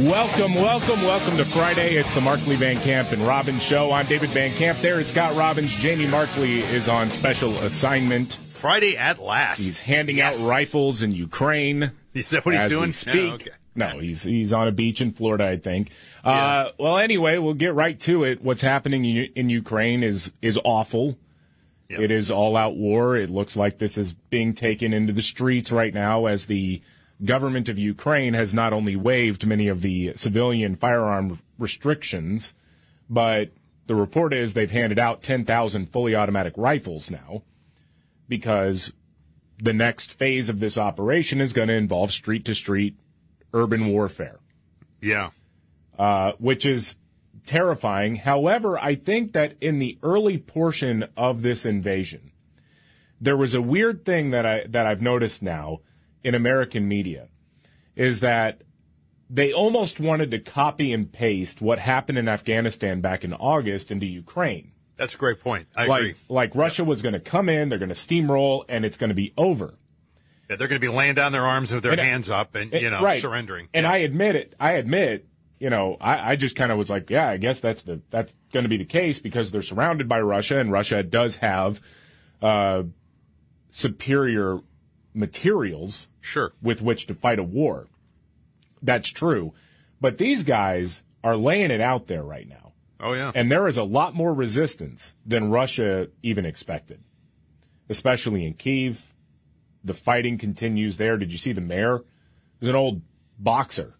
Welcome, welcome, welcome to Friday. It's the Markley, Van Camp, and Robbins Show. I'm David Van Camp. There is Scott Robbins. Jamie Markley is on special assignment. Friday at last. He's handing out rifles in Ukraine. Is that what he's doing? Speak. Oh, okay. No, he's on a beach in Florida, I think. Yeah. Well, anyway, we'll get right to it. What's happening in Ukraine is awful. Yep. It is all-out war. It looks like this is being taken into the streets right now as the government of Ukraine has not only waived many of the civilian firearm restrictions, but the report is they've handed out 10,000 fully automatic rifles now, because the next phase of this operation is going to involve street-to-street urban warfare. Yeah. Which is terrifying. However, I think that in the early portion of this invasion, there was a weird thing that I've noticed now in American media, is that they almost wanted to copy and paste what happened in Afghanistan back in August into Ukraine. That's a great point. I agree. Like Russia was going to come in, they're going to steamroll, and it's going to be over. Yeah, they're going to be laying down their arms with their hands up and, surrendering. And yeah. I admit, I just kind of was like, yeah, I guess that's going to be the case, because they're surrounded by Russia, and Russia does have superior materials with which to fight a war. That's true. But these guys are laying it out there right now. Oh, yeah. And there is a lot more resistance than Russia even expected, especially in Kyiv. The fighting continues there. Did you see the mayor? There's an old boxer.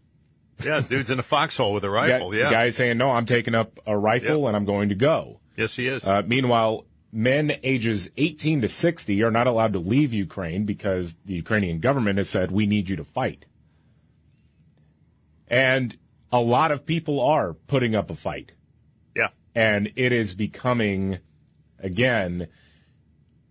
Yeah, dude's in a foxhole with a rifle. Yeah. The guy's saying, no, I'm taking up a rifle and I'm going to go. Yes, he is. Meanwhile, men ages 18 to 60 are not allowed to leave Ukraine because the Ukrainian government has said, we need you to fight. And a lot of people are putting up a fight. Yeah. And it is becoming, again,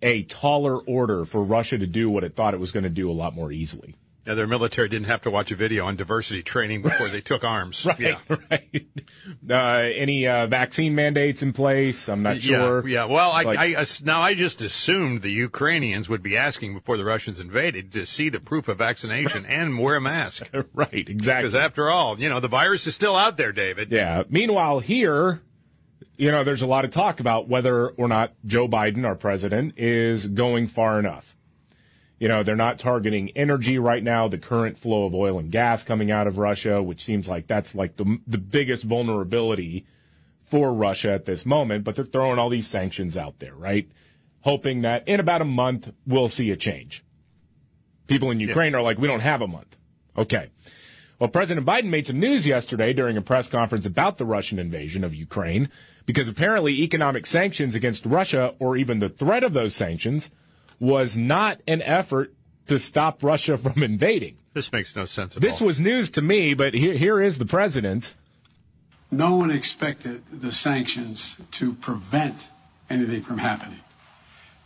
a taller order for Russia to do what it thought it was going to do a lot more easily. Now, their military didn't have to watch a video on diversity training before they took arms. Right, yeah. Right. Any vaccine mandates in place? I'm not sure. Yeah, well, I just assumed the Ukrainians would be asking before the Russians invaded to see the proof of vaccination and wear a mask. Right, exactly. Because after all, the virus is still out there, David. Yeah. Meanwhile, here, there's a lot of talk about whether or not Joe Biden, our president, is going far enough. They're not targeting energy right now, the current flow of oil and gas coming out of Russia, which seems like that's like the biggest vulnerability for Russia at this moment. But they're throwing all these sanctions out there, right? Hoping that in about a month, we'll see a change. People in Ukraine are like, we don't have a month. Okay. Well, President Biden made some news yesterday during a press conference about the Russian invasion of Ukraine, because apparently economic sanctions against Russia, or even the threat of those sanctions, was not an effort to stop Russia from invading. This makes no sense at all. This was news to me, but here is the president. No one expected the sanctions to prevent anything from happening.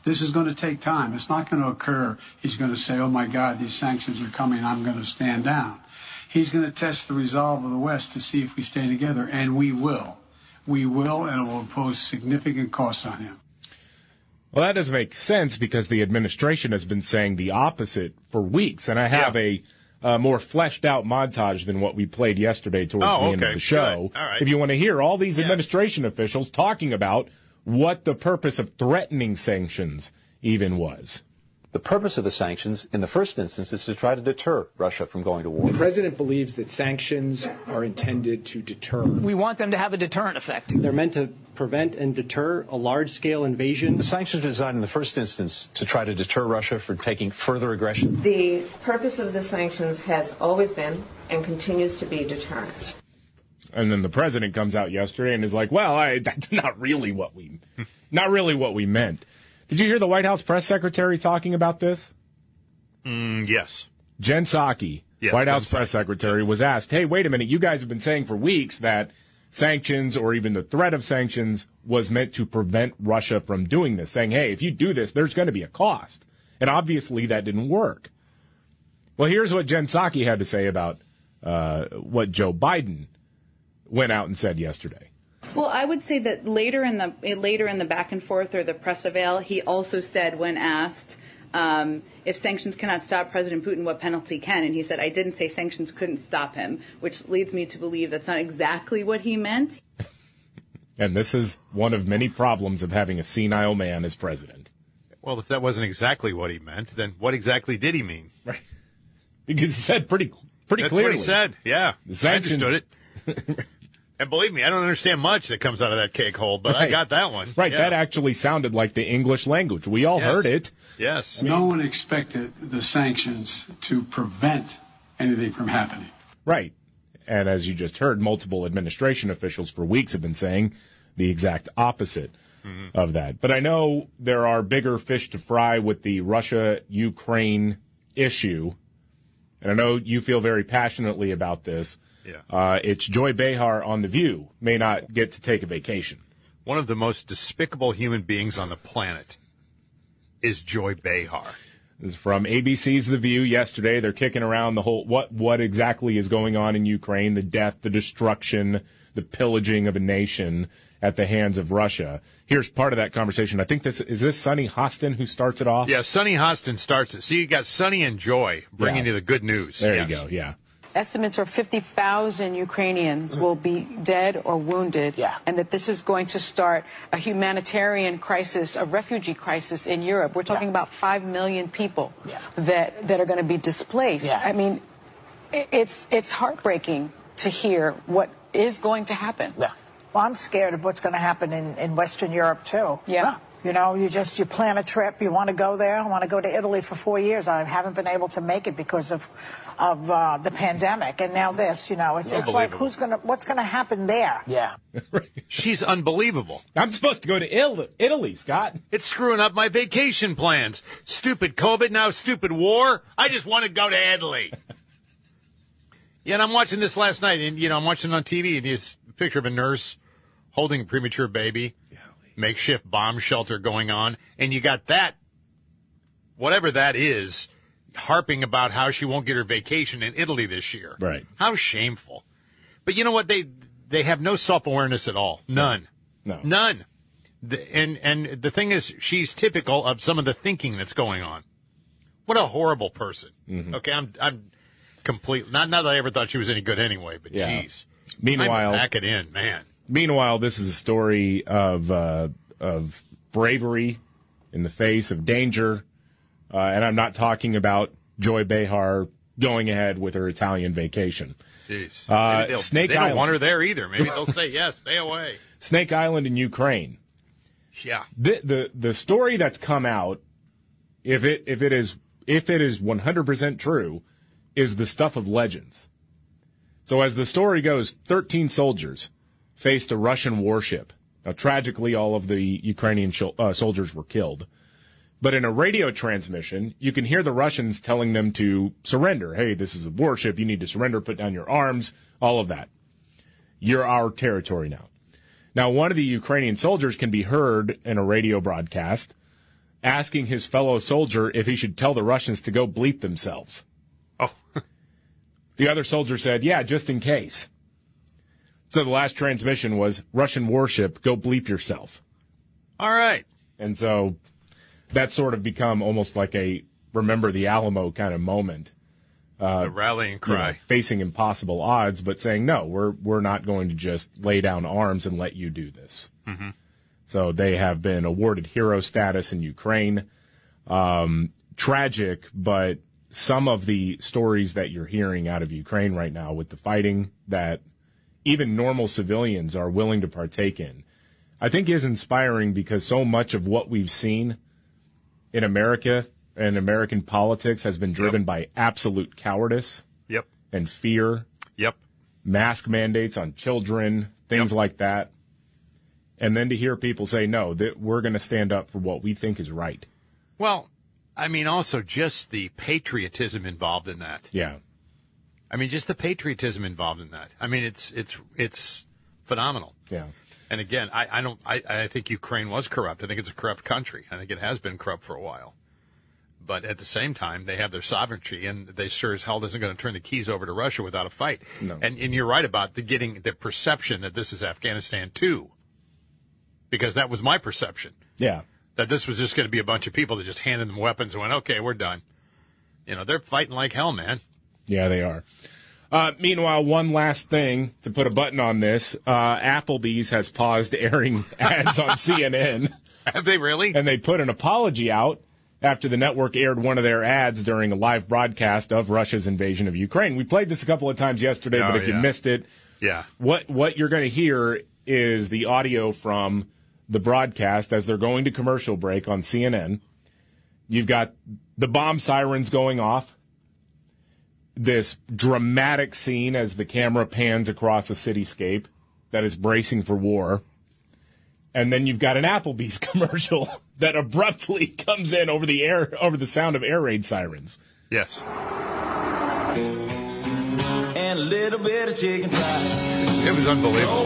This is going to take time. It's not going to occur. He's going to say, oh, my God, these sanctions are coming. I'm going to stand down. He's going to test the resolve of the West to see if we stay together, and we will. We will, and it will impose significant costs on him. Well, that doesn't make sense, because the administration has been saying the opposite for weeks, and I have a more fleshed-out montage than what we played yesterday towards the end of the show. All right. If you want to hear all these administration officials talking about what the purpose of threatening sanctions even was. The purpose of the sanctions, in the first instance, is to try to deter Russia from going to war. The president believes that sanctions are intended to deter. We want them to have a deterrent effect. They're meant to prevent and deter a large-scale invasion. The sanctions are designed, in the first instance, to try to deter Russia from taking further aggression. The purpose of the sanctions has always been and continues to be deterrence. And then the president comes out yesterday and is like, well, that's not really what we meant. Did you hear the White House press secretary talking about this? Yes. Jen Psaki, yes, White House press secretary, was asked, hey, wait a minute, you guys have been saying for weeks that sanctions or even the threat of sanctions was meant to prevent Russia from doing this, saying, hey, if you do this, there's going to be a cost. And obviously that didn't work. Well, here's what Jen Psaki had to say about what Joe Biden went out and said yesterday. Well, I would say that later in the back and forth or the press avail, he also said when asked if sanctions cannot stop President Putin, what penalty can? And he said, I didn't say sanctions couldn't stop him, which leads me to believe that's not exactly what he meant. And this is one of many problems of having a senile man as president. Well, if that wasn't exactly what he meant, then what exactly did he mean? Right. Because he said pretty that's clearly. That's what he said, yeah. Sanctions. I understood it. And believe me, I don't understand much that comes out of that cake hole, but right. I got that one. Right, yeah. That actually sounded like the English language. We all heard it. Yes. I mean, no one expected the sanctions to prevent anything from happening. Right. And as you just heard, multiple administration officials for weeks have been saying the exact opposite of that. But I know there are bigger fish to fry with the Russia-Ukraine issue, and I know you feel very passionately about this. Yeah. It's Joy Behar on The View may not get to take a vacation. One of the most despicable human beings on the planet is Joy Behar. This is from ABC's The View yesterday. They're kicking around the whole what exactly is going on in Ukraine, the death, the destruction, the pillaging of a nation at the hands of Russia. Here's part of that conversation. I think this is Sonny Hostin who starts it off? Yeah, Sonny Hostin starts it. So you got Sonny and Joy bringing you the good news. There you go, yeah. Estimates are 50,000 Ukrainians will be dead or wounded, and that this is going to start a humanitarian crisis, a refugee crisis in Europe. We're talking about 5 million people that are going to be displaced. Yeah. I mean, it's heartbreaking to hear what is going to happen. Yeah. Well, I'm scared of what's going to happen in Western Europe, too. Yeah. You know, you plan a trip, you want to go there. I want to go to Italy for 4 years. I haven't been able to make it because of the pandemic. And now this, you know, it's like what's going to happen there? Yeah. She's unbelievable. I'm supposed to go to Italy, Scott. It's screwing up my vacation plans. Stupid COVID, now stupid war. I just want to go to Italy. Yeah, and I'm watching this last night, and, you know, I'm watching it on TV, and it's a picture of a nurse holding a premature baby. Makeshift bomb shelter going on, and you got that, whatever that is, harping about how she won't get her vacation in Italy this year. Right. How shameful. But you know what? They have no self-awareness at all. None. No. None. And the thing is, she's typical of some of the thinking that's going on. What a horrible person. Mm-hmm. Okay, I'm completely, not that I ever thought she was any good anyway, but geez. Meanwhile, back it in, man. Meanwhile, this is a story of bravery in the face of danger, and I'm not talking about Joy Behar going ahead with her Italian vacation. Jeez. Snake Island. They don't want her there either. Maybe they'll say, yes, stay away. Snake Island in Ukraine. Yeah. The story that's come out, if it is 100% true, is the stuff of legends. So as the story goes, 13 soldiers faced a Russian warship. Now, tragically, all of the Ukrainian soldiers were killed. But in a radio transmission, you can hear the Russians telling them to surrender. Hey, this is a warship. You need to surrender. Put down your arms. All of that. You're our territory now. Now, one of the Ukrainian soldiers can be heard in a radio broadcast asking his fellow soldier if he should tell the Russians to go bleep themselves. Oh. The other soldier said, yeah, just in case. So the last transmission was, Russian warship, go bleep yourself. All right. And so that's sort of become almost like a remember the Alamo kind of moment. The rallying cry. You know, facing impossible odds, but saying, no, we're not going to just lay down arms and let you do this. Mm-hmm. So they have been awarded hero status in Ukraine. tragic, but some of the stories that you're hearing out of Ukraine right now with the fighting that even normal civilians are willing to partake in, I think is inspiring, because so much of what we've seen in America and American politics has been driven by absolute cowardice and fear, mask mandates on children, things like that. And then to hear people say, no, that we're going to stand up for what we think is right. Well, I mean, also just the patriotism involved in that. Yeah. I mean, just the patriotism involved in that. I mean, it's phenomenal. Yeah. And again, I think Ukraine was corrupt. I think it's a corrupt country. I think it has been corrupt for a while. But at the same time, they have their sovereignty, and they sure as hell isn't going to turn the keys over to Russia without a fight. No. And you're right about getting the perception that this is Afghanistan too, because that was my perception. Yeah. That this was just going to be a bunch of people that just handed them weapons and went, okay, we're done. You know, they're fighting like hell, man. Yeah, they are. Meanwhile, one last thing to put a button on this. Applebee's has paused airing ads on CNN. Have they really? And they put an apology out after the network aired one of their ads during a live broadcast of Russia's invasion of Ukraine. We played this a couple of times yesterday, but if you missed it, what you're going to hear is the audio from the broadcast as they're going to commercial break on CNN. You've got the bomb sirens going off. This dramatic scene as the camera pans across a cityscape that is bracing for war. And then you've got an Applebee's commercial that abruptly comes in over the air, over the sound of air raid sirens. Yes. And a little bit of chicken fries. It was unbelievable.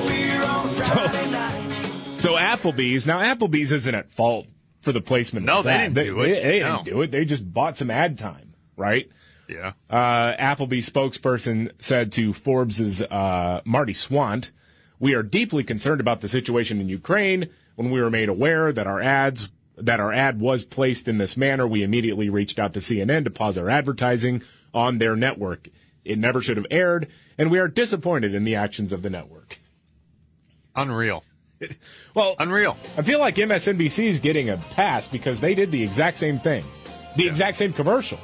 So Applebee's, now Applebee's isn't at fault for the placement. No, they didn't do it. They didn't do it. They just bought some ad time, right? Yeah. Applebee's spokesperson said to Forbes' Marty Swant, "We are deeply concerned about the situation in Ukraine. When we were made aware that our ad was placed in this manner, we immediately reached out to CNN to pause our advertising on their network. It never should have aired, and we are disappointed in the actions of the network." Unreal. Well, unreal. I feel like MSNBC is getting a pass because they did the exact same thing, the exact same commercial.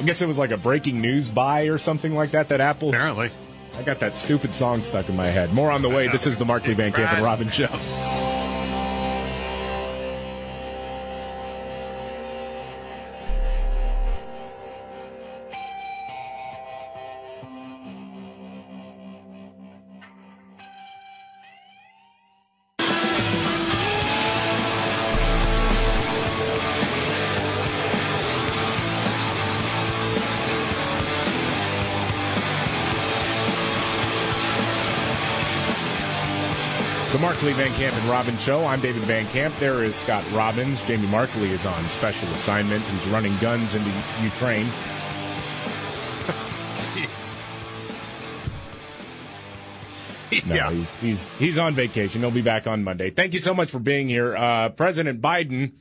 I guess it was like a breaking news buy or something like that. That Apple. Apparently. I got that stupid song stuck in my head. More on the way. This is the Markley Van Camp and Robin Show. Markley, Van Camp, and Robin Show. I'm David Van Camp. There is Scott Robbins. Jamie Markley is on special assignment. He's running guns into Ukraine. Jeez. No, he's on vacation. He'll be back on Monday. Thank you so much for being here. President Biden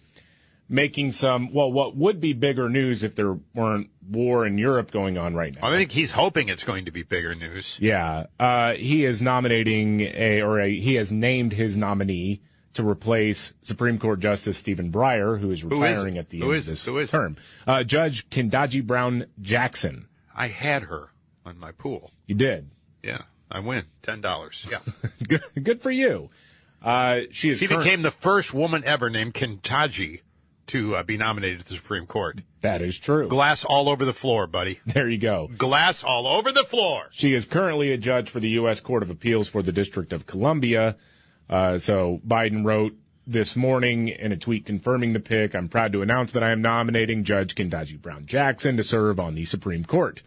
making some, well, what would be bigger news if there weren't war in Europe going on right now. I think he's hoping it's going to be bigger news. Yeah. He is he has named his nominee to replace Supreme Court Justice Stephen Breyer, who is retiring at the end of this term. Judge Ketanji Brown Jackson. I had her on my pool. You did? Yeah. I win. $10. Yeah. Good for you. She became the first woman ever named Ketanji to be nominated to the Supreme Court. That is true. Glass all over the floor, buddy. There you go. Glass all over the floor. She is currently a judge for the U.S. Court of Appeals for the District of Columbia. So Biden wrote this morning in a tweet confirming the pick, "I'm proud to announce that I am nominating Judge Ketanji Brown Jackson to serve on the Supreme Court.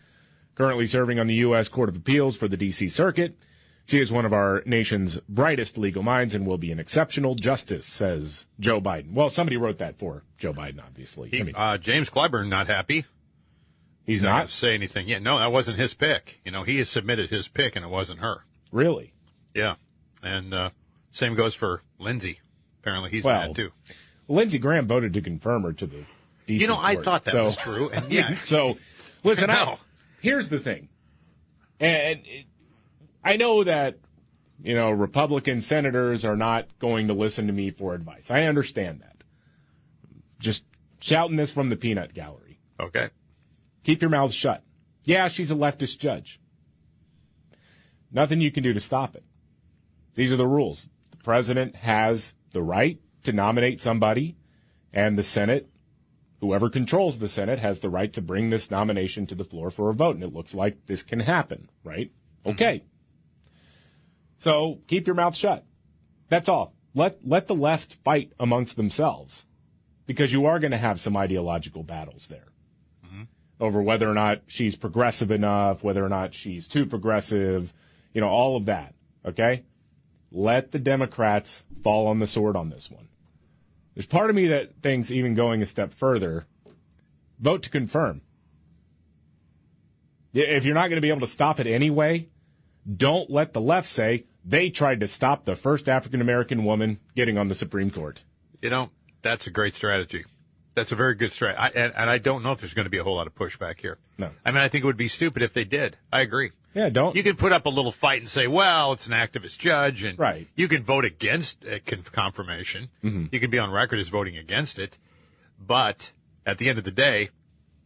Currently serving on the U.S. Court of Appeals for the D.C. Circuit, she is one of our nation's brightest legal minds and will be an exceptional justice," says Joe Biden. Well, somebody wrote that for Joe Biden, obviously. James Clyburn, not happy. He's not going to say anything yet. No, that wasn't his pick. You know, he has submitted his pick, and it wasn't her. Really? Yeah. And same goes for Lindsey. Apparently, he's mad too. Lindsey Graham voted to confirm her to the DC court. I thought that was true. And yeah. So, listen, here's the thing. I know that, Republican senators are not going to listen to me for advice. I understand that. Just Shouting this from the peanut gallery. Okay. Keep your mouth shut. Yeah, she's a leftist judge. Nothing you can do to stop it. These are the rules. The president has the right to nominate somebody, and the Senate, whoever controls the Senate, has the right to bring this nomination to the floor for a vote, and it looks like this can happen, right? Okay. Mm-hmm. So keep your mouth shut. That's all. Let the left fight amongst themselves, because you are going to have some ideological battles there over whether or not she's progressive enough, whether or not she's too progressive, you know, all of that, okay? Let the Democrats fall on the sword on this one. There's part of me that thinks, even going a step further, vote to confirm. If you're not going to be able to stop it anyway, don't let the left say they tried to stop the first African-American woman getting on the Supreme Court. You know, that's a great strategy. That's a very good strategy. And I don't know if there's going to be a whole lot of pushback here. No. I mean, I think it would be stupid if they did. I agree. Yeah, don't. You can put up a little fight and say, well, it's an activist judge, and right. You can vote against confirmation. Mm-hmm. You can be on record as voting against it. But at the end of the day,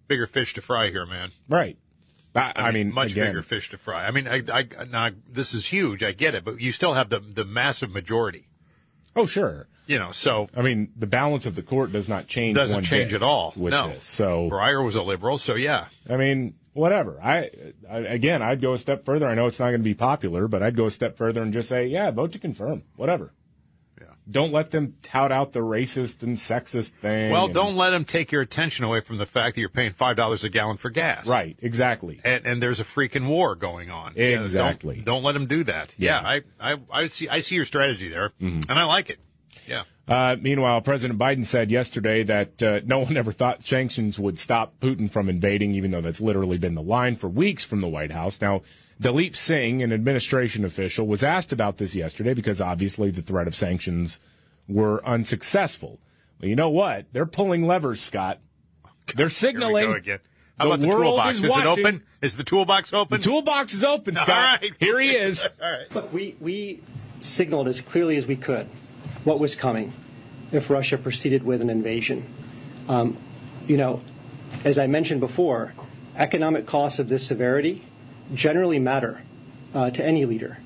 bigger fish to fry here, man. Right. I mean much again, bigger fish to fry. I mean, now, this is huge. I get it. But you still have the massive majority. Oh, sure. You know, so I mean, the balance of the court does not change. Doesn't change at all. No. This, so Breyer was a liberal, so yeah. I mean, whatever. Again, I'd go a step further. I know it's not going to be popular, but I'd go a step further and just say, yeah, vote to confirm. Whatever. Yeah. Don't let them tout out the racist and sexist thing. Well, don't let them take your attention away from the fact that you're paying $5 a gallon for gas. Right. Exactly. And there's a freaking war going on. Exactly. You know, don't let them do that. Yeah. I see your strategy there, and I like it. Yeah. Meanwhile, President Biden said yesterday that no one ever thought sanctions would stop Putin from invading, even though that's literally been the line for weeks from the White House. Now, Dalip Singh, an administration official, was asked about this yesterday because obviously the threat of sanctions were unsuccessful. Well, you know what? They're pulling levers, Scott. They're signaling. Here we go again. How about the toolbox? Is it open? Is the toolbox open? The toolbox is open, Scott. All right. Here he is. All right. Look, we signaled as clearly as we could what was coming if Russia proceeded with an invasion. You know, as I mentioned before, economic costs of this severity generally matter to any leader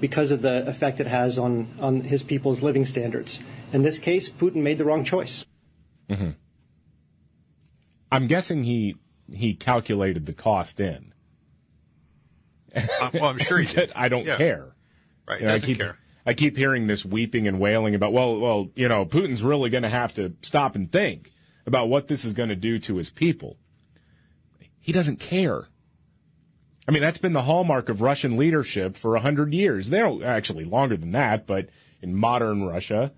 because of the effect it has on his people's living standards. In this case, Putin made the wrong choice. Mm-hmm. I'm guessing he calculated the cost in. Well, I'm sure he did. I don't care. Right, he doesn't care. I keep hearing this weeping and wailing about, well, you know, Putin's really going to have to stop and think about what this is going to do to his people. He doesn't care. I mean, that's been the hallmark of Russian leadership for 100 years. They don't, actually longer than that, but in modern Russia,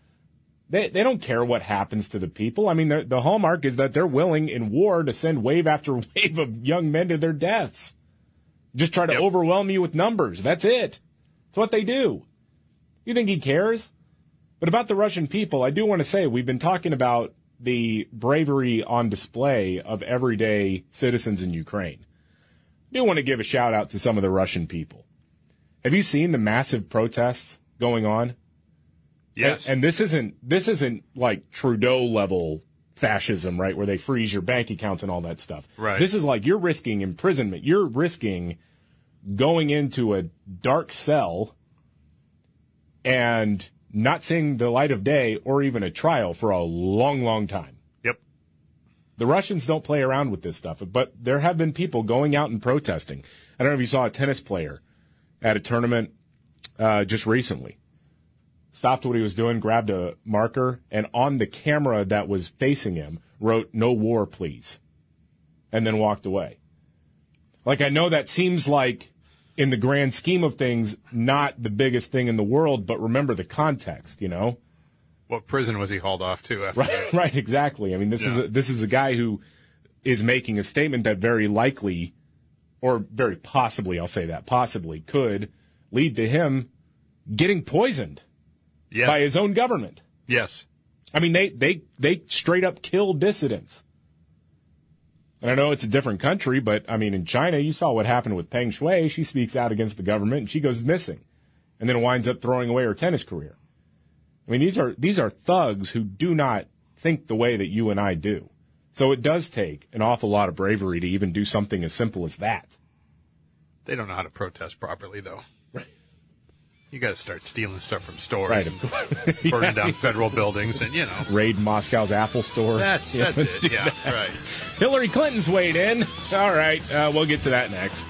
they don't care what happens to the people. I mean, the hallmark is that they're willing in war to send wave after wave of young men to their deaths. Just try to overwhelm you with numbers. That's it. That's what they do. You think he cares? But about the Russian people, I do want to say we've been talking about the bravery on display of everyday citizens in Ukraine. I do want to give a shout out to some of the Russian people. Have you seen the massive protests going on? Yes. And this isn't like Trudeau level fascism, right, where they freeze your bank accounts and all that stuff. Right. This is like you're risking imprisonment. You're risking going into a dark cell and not seeing the light of day or even a trial for a long, long time. Yep. The Russians don't play around with this stuff, but there have been people going out and protesting. I don't know if you saw a tennis player at a tournament just recently. Stopped what he was doing, grabbed a marker, and on the camera that was facing him wrote, "No war, please," and then walked away. Like, I know that seems like, in the grand scheme of things, not the biggest thing in the world, but remember the context, you know? What prison was he hauled off to after that? Right, exactly. I mean, this is a guy who is making a statement that very likely, or very possibly, I'll say that, possibly could lead to him getting poisoned by his own government. Yes. I mean, they straight up kill dissidents. And I know it's a different country, but, I mean, in China, you saw what happened with Peng Shuai. She speaks out against the government, and she goes missing and then winds up throwing away her tennis career. I mean, these are thugs who do not think the way that you and I do. So it does take an awful lot of bravery to even do something as simple as that. They don't know how to protest properly, though. Right. You got to start stealing stuff from stores, right, and burning down federal buildings, and, you know. Raid Moscow's Apple store. That's it. Yeah, that. Right. Hillary Clinton's weighed in. All right, we'll get to that next.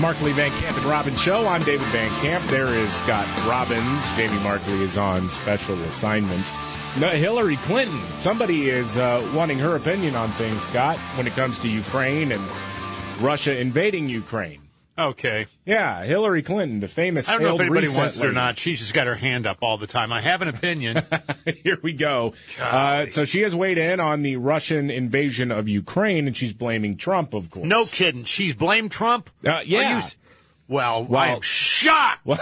Markley, Van Camp, and Robin Show. I'm David Van Camp. There is Scott Robbins. Jamie Markley is on special assignment. No, Hillary Clinton. Somebody is wanting her opinion on things, Scott, when it comes to Ukraine and Russia invading Ukraine. Okay. Yeah, Hillary Clinton, the famous failed reset lady. I don't know if anybody wants it or not. She's just got her hand up all the time. I have an opinion. Here we go. So she has weighed in on the Russian invasion of Ukraine, and she's blaming Trump, of course. No kidding. She's blamed Trump? Yeah. Well, I am shocked. Well,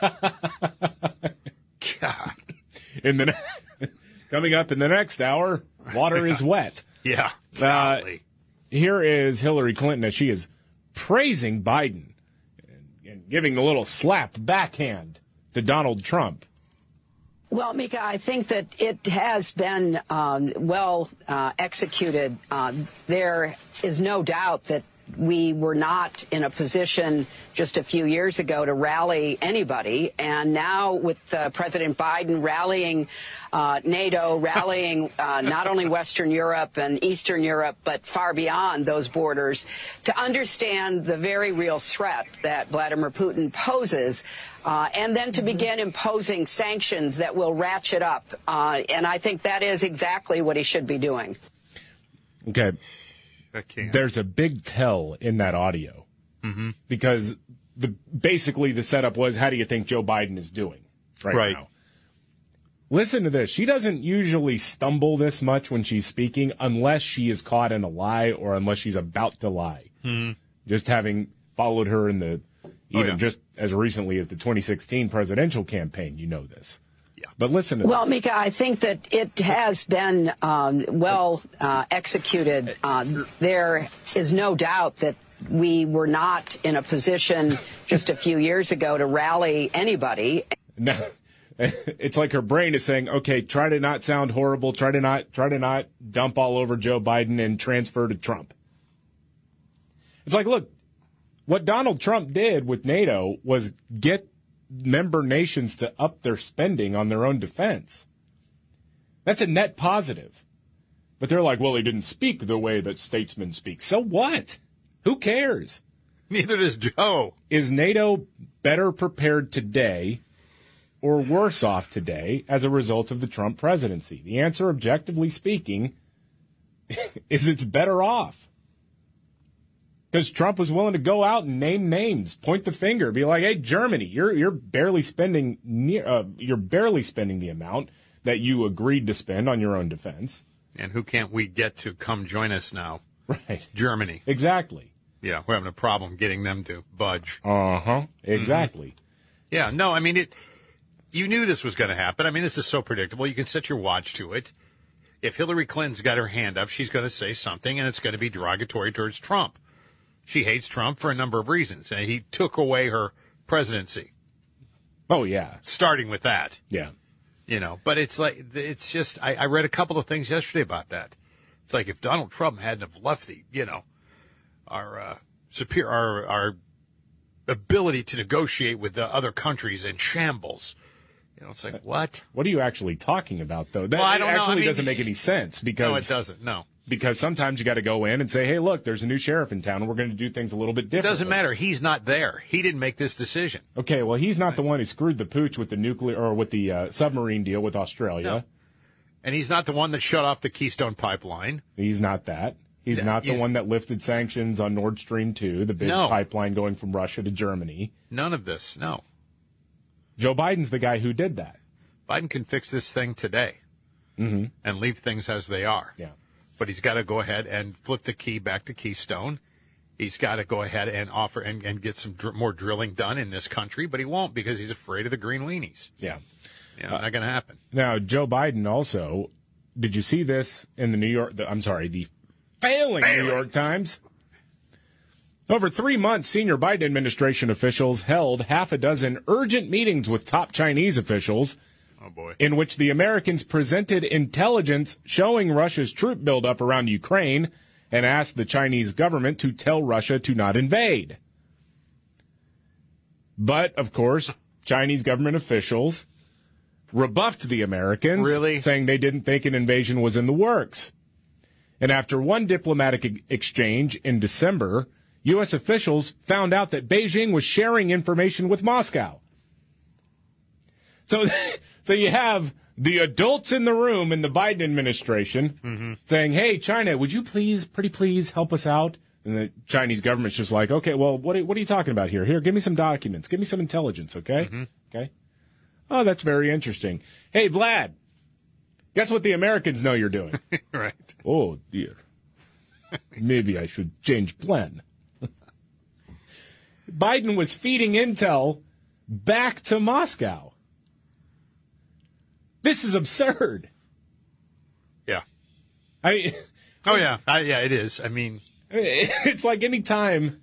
God. Coming up in the next hour, water is wet. Yeah. Here is Hillary Clinton as she is praising Biden and giving the little slap backhand to Donald Trump. Well, Mika, I think that it has been executed. There is no doubt that we were not in a position just a few years ago to rally anybody. And now with President Biden rallying NATO, rallying not only Western Europe and Eastern Europe, but far beyond those borders, to understand the very real threat that Vladimir Putin poses. And then to begin imposing sanctions that will ratchet up. And I think that is exactly what he should be doing. Okay. There's a big tell in that audio, because basically the setup was, how do you think Joe Biden is doing right now? Listen to this. She doesn't usually stumble this much when she's speaking unless she is caught in a lie or unless she's about to lie. Mm-hmm. Just having followed her in the just as recently as the 2016 presidential campaign, you know this. But listen to this. Mika, I think that it has been executed. There is no doubt that we were not in a position just a few years ago to rally anybody. No, it's like her brain is saying, okay, try to not sound horrible. Try to not dump all over Joe Biden and transfer to Trump. It's like, look, what Donald Trump did with NATO was get member nations to up their spending on their own defense. That's a net positive. But they're like, well, he didn't speak the way that statesmen speak. So what? Who cares? Neither does Joe. Is NATO better prepared today or worse off today as a result of the Trump presidency? The answer, objectively speaking, is it's better off. Because Trump was willing to go out and name names, point the finger, be like, "Hey, Germany, you're barely spending the amount that you agreed to spend on your own defense." And who can't we get to come join us now? Right, Germany. Exactly. Yeah, we're having a problem getting them to budge. Exactly. Mm-hmm. Yeah. No, I mean it. You knew this was going to happen. I mean, this is so predictable. You can set your watch to it. If Hillary Clinton's got her hand up, she's going to say something, and it's going to be derogatory towards Trump. She hates Trump for a number of reasons, and he took away her presidency. Oh, yeah. Starting with that. Yeah. You know, but it's like, it's just, I read a couple of things yesterday about that. It's like if Donald Trump hadn't have left the, you know, our ability to negotiate with the other countries in shambles. You know, it's like, what? What are you actually talking about, though? That doesn't make any sense because. No, it doesn't. No. Because sometimes you got to go in and say, hey, look, there's a new sheriff in town, and we're going to do things a little bit differently. It doesn't matter. He's not there. He didn't make this decision. Okay, well, he's not the one who screwed the pooch with the nuclear or with the submarine deal with Australia. No. And he's not the one that shut off the Keystone pipeline. He's not that. He's not the one that lifted sanctions on Nord Stream 2, the big pipeline going from Russia to Germany. None of this, no. Joe Biden's the guy who did that. Biden can fix this thing today and leave things as they are. Yeah. But he's got to go ahead and flip the key back to Keystone. He's got to go ahead and offer and get some more drilling done in this country, but he won't because he's afraid of the green weenies. Yeah. You know, not going to happen. Now, Joe Biden also, did you see this in the failing New York Times? Over 3 months, senior Biden administration officials held half a dozen urgent meetings with top Chinese officials in which the Americans presented intelligence showing Russia's troop buildup around Ukraine and asked the Chinese government to tell Russia to not invade. But, of course, Chinese government officials rebuffed the Americans, saying they didn't think an invasion was in the works. And after one diplomatic exchange in December, U.S. officials found out that Beijing was sharing information with Moscow. So you have the adults in the room in the Biden administration saying, hey, China, would you please help us out? And the Chinese government's just like, okay, well, what are you talking about here? Here, give me some documents. Give me some intelligence, okay? Okay. Oh, that's very interesting. Hey, Vlad, guess what the Americans know you're doing? Right. Oh, dear. Maybe I should change plan. Biden was feeding intel back to Moscow. This is absurd. Yeah. I mean, it is. I mean, it's like anytime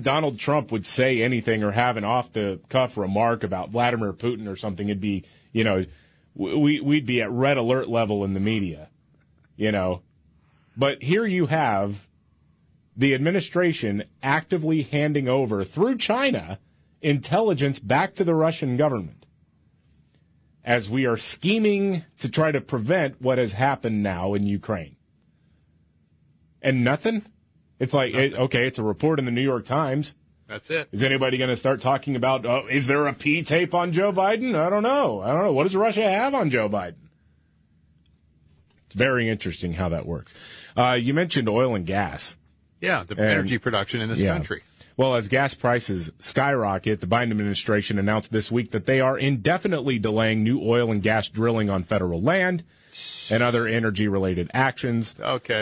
Donald Trump would say anything or have an off-the-cuff remark about Vladimir Putin or something, it'd be, you know, we'd be at red alert level in the media, you know. But here you have the administration actively handing over, through China, intelligence back to the Russian government, as we are scheming to try to prevent what has happened now in Ukraine. And nothing? It's like, it's a report in the New York Times. That's it. Is anybody going to start talking about, is there a pee tape on Joe Biden? I don't know. What does Russia have on Joe Biden? It's very interesting how that works. You mentioned oil and gas. Yeah, energy production in this country. Well, as gas prices skyrocket, the Biden administration announced this week that they are indefinitely delaying new oil and gas drilling on federal land and other energy-related actions,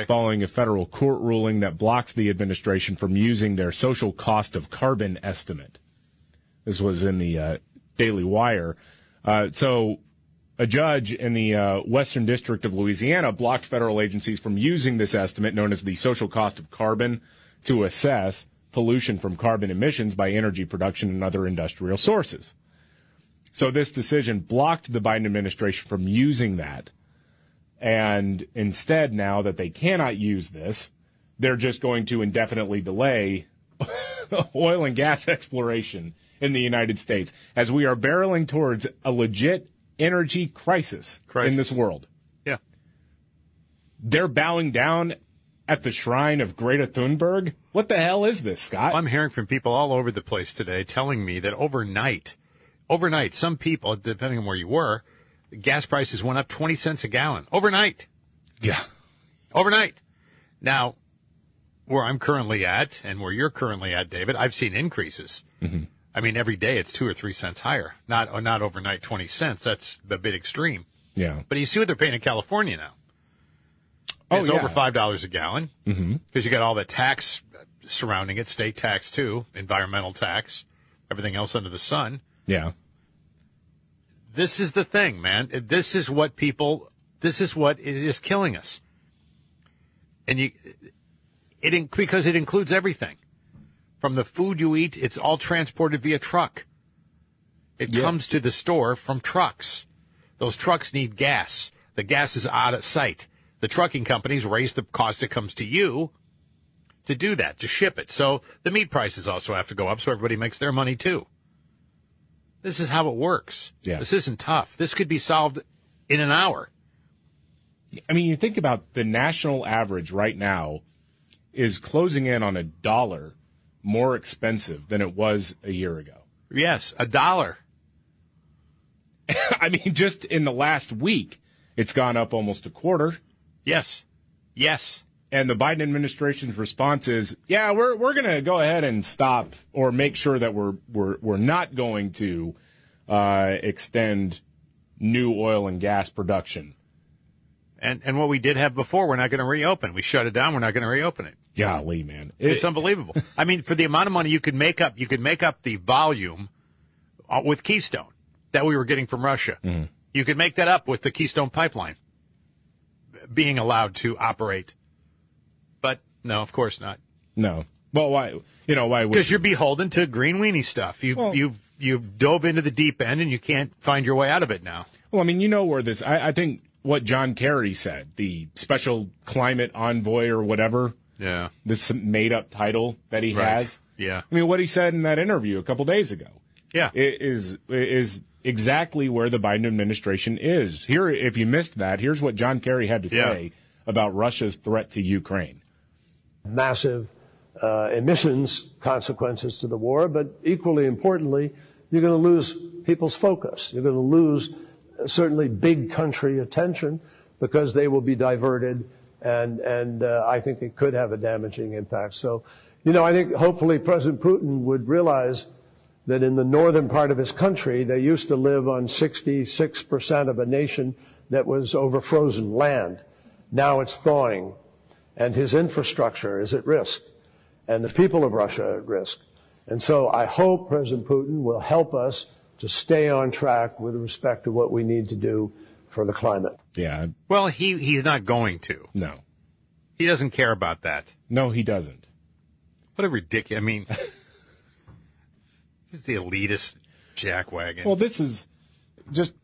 following a federal court ruling that blocks the administration from using their social cost of carbon estimate. This was in the Daily Wire. So a judge in the Western District of Louisiana blocked federal agencies from using this estimate, known as the social cost of carbon, to assess pollution from carbon emissions by energy production and other industrial sources. So this decision blocked the Biden administration from using that. And instead, now that they cannot use this, they're just going to indefinitely delay oil and gas exploration in the United States as we are barreling towards a legit energy crisis in this world. Yeah. They're bowing down at the shrine of Greta Thunberg? What the hell is this, Scott? I'm hearing from people all over the place today telling me that overnight, some people, depending on where you were, gas prices went up 20 cents a gallon. Overnight. Yeah. Overnight. Now, where I'm currently at and where you're currently at, David, I've seen increases. I mean, every day it's 2 or 3 cents higher. Not overnight 20 cents. That's a bit extreme. Yeah. But you see what they're paying in California now. It's over $5 a gallon because you got all the tax surrounding it, state tax too, environmental tax, everything else under the sun. Yeah. This is the thing, man. This is what is killing us. And because it includes everything. From the food you eat, it's all transported via truck. It comes to the store from trucks. Those trucks need gas. The gas is out of sight. The trucking companies raise the cost it comes to you to do that, to ship it. So the meat prices also have to go up so everybody makes their money too. This is how it works. Yeah. This isn't tough. This could be solved in an hour. I mean, you think about the national average right now is closing in on $1 more expensive than it was a year ago. Yes, $1. I mean, just in the last week, it's gone up almost a quarter. Yes. And the Biden administration's response is, we're going to go ahead and stop or make sure that we're not going to extend new oil and gas production. And what we did have before, we're not going to reopen. We shut it down. We're not going to reopen it. Golly, man. It's unbelievable. I mean, for the amount of money you could make up the volume with Keystone that we were getting from Russia. Mm. You could make that up with the Keystone pipeline being allowed to operate. But no, of course not. No. Well, why? You know, why would? Because you're beholden to green weenie stuff. You've dove into the deep end and you can't find your way out of it now. Well, I mean, you know where this, I think what John Kerry said, the special climate envoy or whatever. Yeah. This made up title that he has. Yeah. I mean, what he said in that interview a couple days ago. Yeah. Is exactly where the Biden administration is. Here, if you missed that, here's what John Kerry had to say about Russia's threat to Ukraine. Massive emissions consequences to the war, but equally importantly, you're going to lose people's focus. You're going to lose certainly big country attention because they will be diverted, and I think it could have a damaging impact. So, you know, I think hopefully President Putin would realize that in the northern part of his country, they used to live on 66% of a nation that was over frozen land. Now it's thawing, and his infrastructure is at risk, and the people of Russia are at risk. And so I hope President Putin will help us to stay on track with respect to what we need to do for the climate. Yeah. Well, he's not going to. No. He doesn't care about that. No, he doesn't. What a ridiculous... I mean... This is the elitist jackwagon. Well, this is just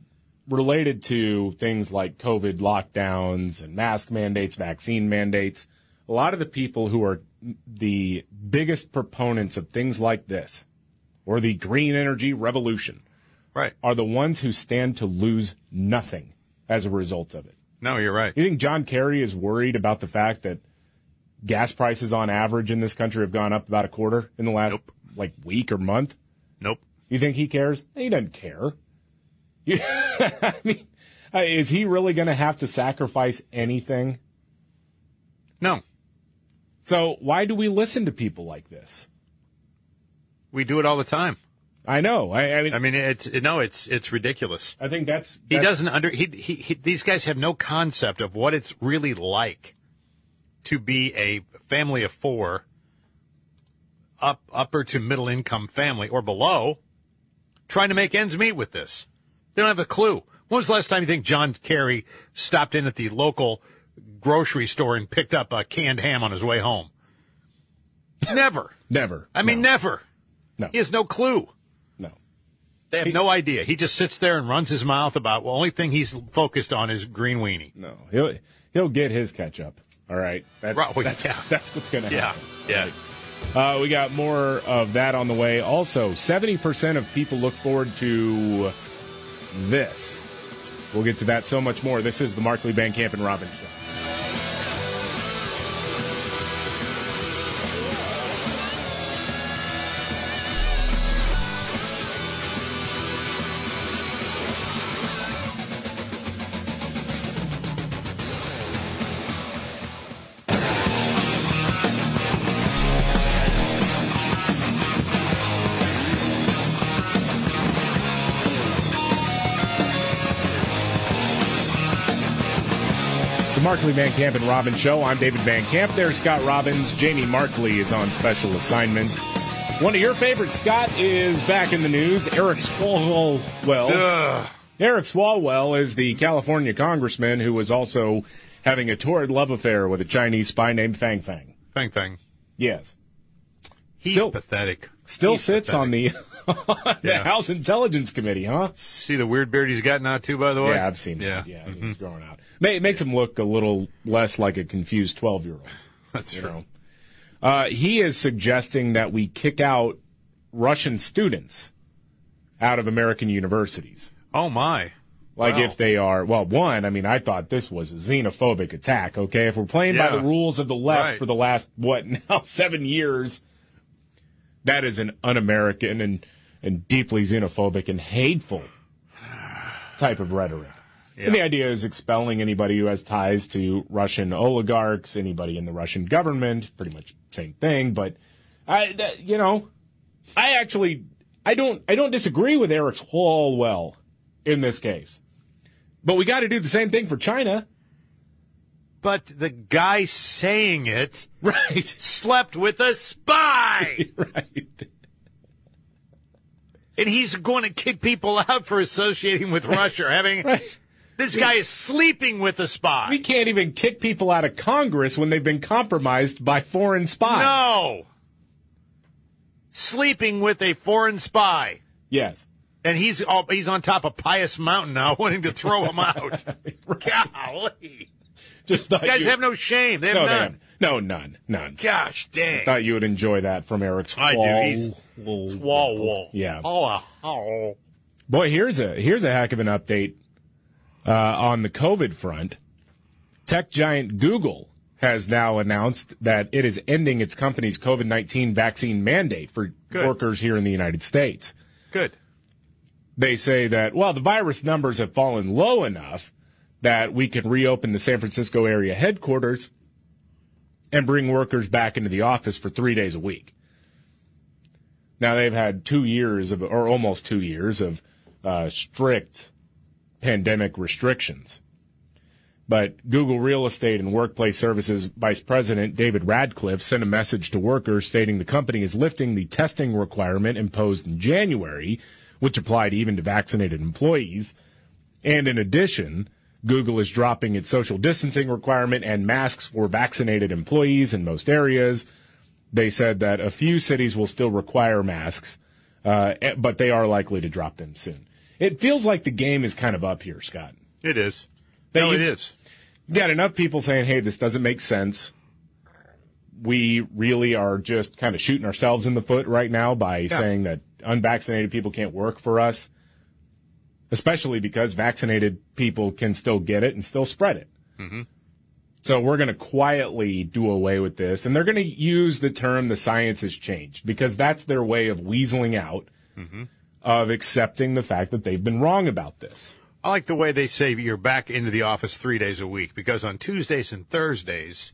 related to things like COVID lockdowns and mask mandates, vaccine mandates. A lot of the people who are the biggest proponents of things like this, or the green energy revolution, are the ones who stand to lose nothing as a result of it. No, you're right. You think John Kerry is worried about the fact that gas prices on average in this country have gone up about a quarter in the last week or month? Nope. You think he cares? He doesn't care. I mean, is he really going to have to sacrifice anything? No. So why do we listen to people like this? We do it all the time. I know. I mean, it's ridiculous. I think that's he doesn't these guys have no concept of what it's really like to be a family of four, upper to middle income family or below, trying to make ends meet with this. They don't have a clue. When was the last time you think John Kerry stopped in at the local grocery store and picked up a canned ham on his way home? Never. Never. I mean, never. No. He has no clue. No. They have no idea. He just sits there and runs his mouth about, well, the only thing he's focused on is green weenie. No. He'll get his catch-up. All right. That's what's going to happen. Yeah. Right. We got more of that on the way. Also, 70% of people look forward to this. We'll get to that so much more. This is the Markley, Van Camp, and Robbins Show. Markley, Van Camp, and Robbins Show. I'm David Van Camp. There's Scott Robbins. Jamie Markley is on special assignment. One of your favorites, Scott, is back in the news. Eric Swalwell. Eric Swalwell is the California congressman who was also having a torrid love affair with a Chinese spy named Fang Fang. Fang Fang. Yes. He's pathetic. Still sits on the House Intelligence Committee, huh? See the weird beard he's got now, too, by the way? Yeah, I've seen that. Yeah, he's growing out. It makes him look a little less like a confused 12-year-old. That's true. He is suggesting that we kick out Russian students out of American universities. Oh, my. If they are, I thought this was a xenophobic attack, okay? If we're playing by the rules of the left for the last, 7 years, that is an un-American and deeply xenophobic and hateful type of rhetoric. Yeah. And the idea is expelling anybody who has ties to Russian oligarchs, anybody in the Russian government, pretty much same thing. But I don't disagree with Eric Swalwell in this case. But we got to do the same thing for China. But the guy saying it slept with a spy. Right. And he's going to kick people out for associating with Russia. Or having This guy is sleeping with a spy. We can't even kick people out of Congress when they've been compromised by foreign spies. No. Sleeping with a foreign spy. Yes. And he's on top of Pious Mountain now wanting to throw him out. Golly. Just these guys have no shame. They have none. No, none. Gosh, dang. I thought you would enjoy that from Eric Swalwell. I do. He's Swalwell. Yeah. Oh. Boy, here's a heck of an update on the COVID front. Tech giant Google has now announced that it is ending its company's COVID-19 vaccine mandate for workers here in the United States. Good. They say that, well, the virus numbers have fallen low enough that we can reopen the San Francisco area headquarters and bring workers back into the office for 3 days a week. Now, they've had 2 years of, or almost 2 years of strict pandemic restrictions. But Google Real Estate and Workplace Services Vice President David Radcliffe sent a message to workers stating the company is lifting the testing requirement imposed in January, which applied even to vaccinated employees. And in addition, Google is dropping its social distancing requirement and masks for vaccinated employees in most areas. They said that a few cities will still require masks, but they are likely to drop them soon. It feels like the game is kind of up here, Scott. It is. It is. You got enough people saying, hey, this doesn't make sense. We really are just kind of shooting ourselves in the foot right now by saying that unvaccinated people can't work for us. Especially because vaccinated people can still get it and still spread it. Mm-hmm. So we're going to quietly do away with this. And they're going to use the term the science has changed because that's their way of weaseling out of accepting the fact that they've been wrong about this. I like the way they say you're back into the office 3 days a week because on Tuesdays and Thursdays,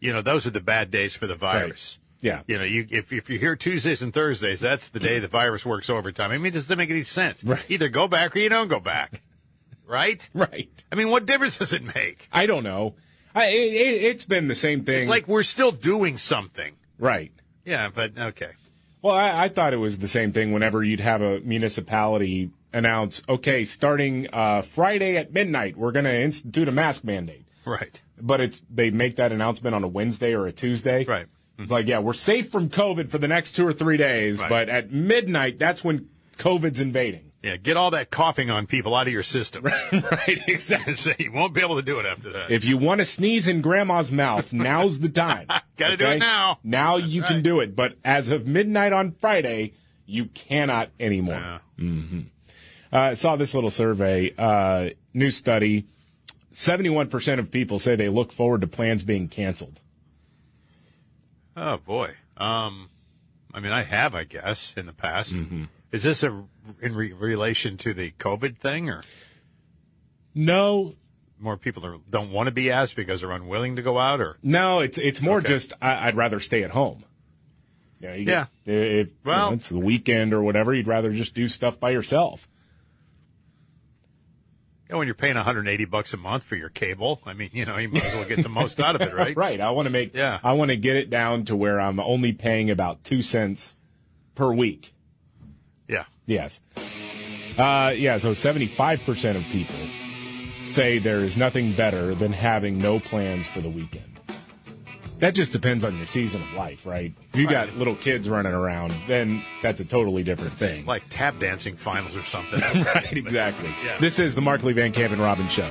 those are the bad days for the virus. Right. Yeah. If you're here Tuesdays and Thursdays, that's the day the virus works overtime. I mean, it doesn't make any sense. Right. Either go back or you don't go back. Right? Right. I mean, what difference does it make? I don't know. It's been the same thing. It's like we're still doing something. Right. Yeah, but okay. Well, I thought it was the same thing whenever you'd have a municipality announce, okay, starting Friday at midnight, we're going to institute a mask mandate. Right. But they make that announcement on a Wednesday or a Tuesday. Right. It's like, yeah, we're safe from COVID for the next 2 or 3 days, but at midnight, that's when COVID's invading. Yeah, get all that coughing on people out of your system. Right, exactly. So you won't be able to do it after that. If you want to sneeze in Grandma's mouth, now's the time. Got to do it now. Now that's you can do it, but as of midnight on Friday, you cannot anymore. I saw this little survey, new study. 71% of people say they look forward to plans being canceled. Oh, boy. I have, I guess, in the past. Mm-hmm. Is this in relation to the COVID thing? Or no. More people don't want to be asked because they're unwilling to go out? Or no, it's more just I'd rather stay at home. You know, it's the weekend or whatever, you'd rather just do stuff by yourself. You know, when you're paying $180 a month for your cable, you might as well get the most out of it, right? Right. I want to get it down to where I'm only paying about 2 cents per week. Yeah. Yes. So 75% of people say there is nothing better than having no plans for the weekend. That just depends on your season of life, right? If you got little kids running around, then that's a totally different thing. Like tap dancing finals or something. Right, exactly. Yeah. This is the Markley, Van Camp and Robin Show.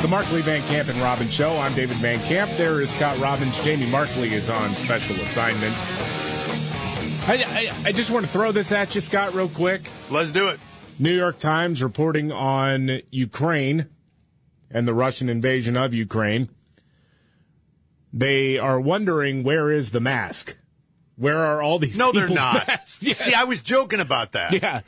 The Markley, Van Camp, and Robbins Show. I'm David Van Camp. There is Scott Robbins. Jamie Markley is on special assignment. I just want to throw this at you, Scott, real quick. Let's do it. New York Times reporting on Ukraine and the Russian invasion of Ukraine. They are wondering, where is the mask? Where are all these people's masks? Yeah. See, I was joking about that. Yeah.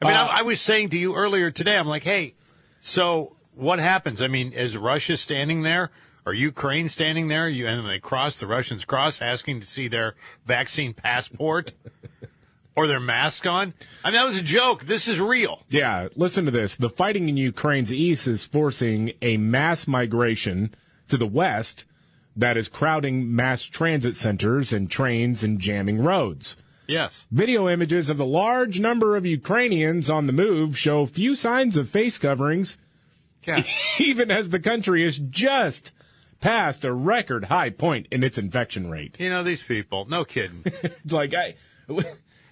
I mean, I was saying to you earlier today, I'm like, hey, so what happens? I mean, is Russia standing there? Are Ukraine standing there? And they cross, the Russians cross, asking to see their vaccine passport or their mask on? I mean, that was a joke. This is real. Yeah, listen to this. The fighting in Ukraine's east is forcing a mass migration to the west that is crowding mass transit centers and trains and jamming roads. Yes. Video images of the large number of Ukrainians on the move show few signs of face coverings, even as the country is just passed a record high point in its infection rate. You know, these people, no kidding. It's like,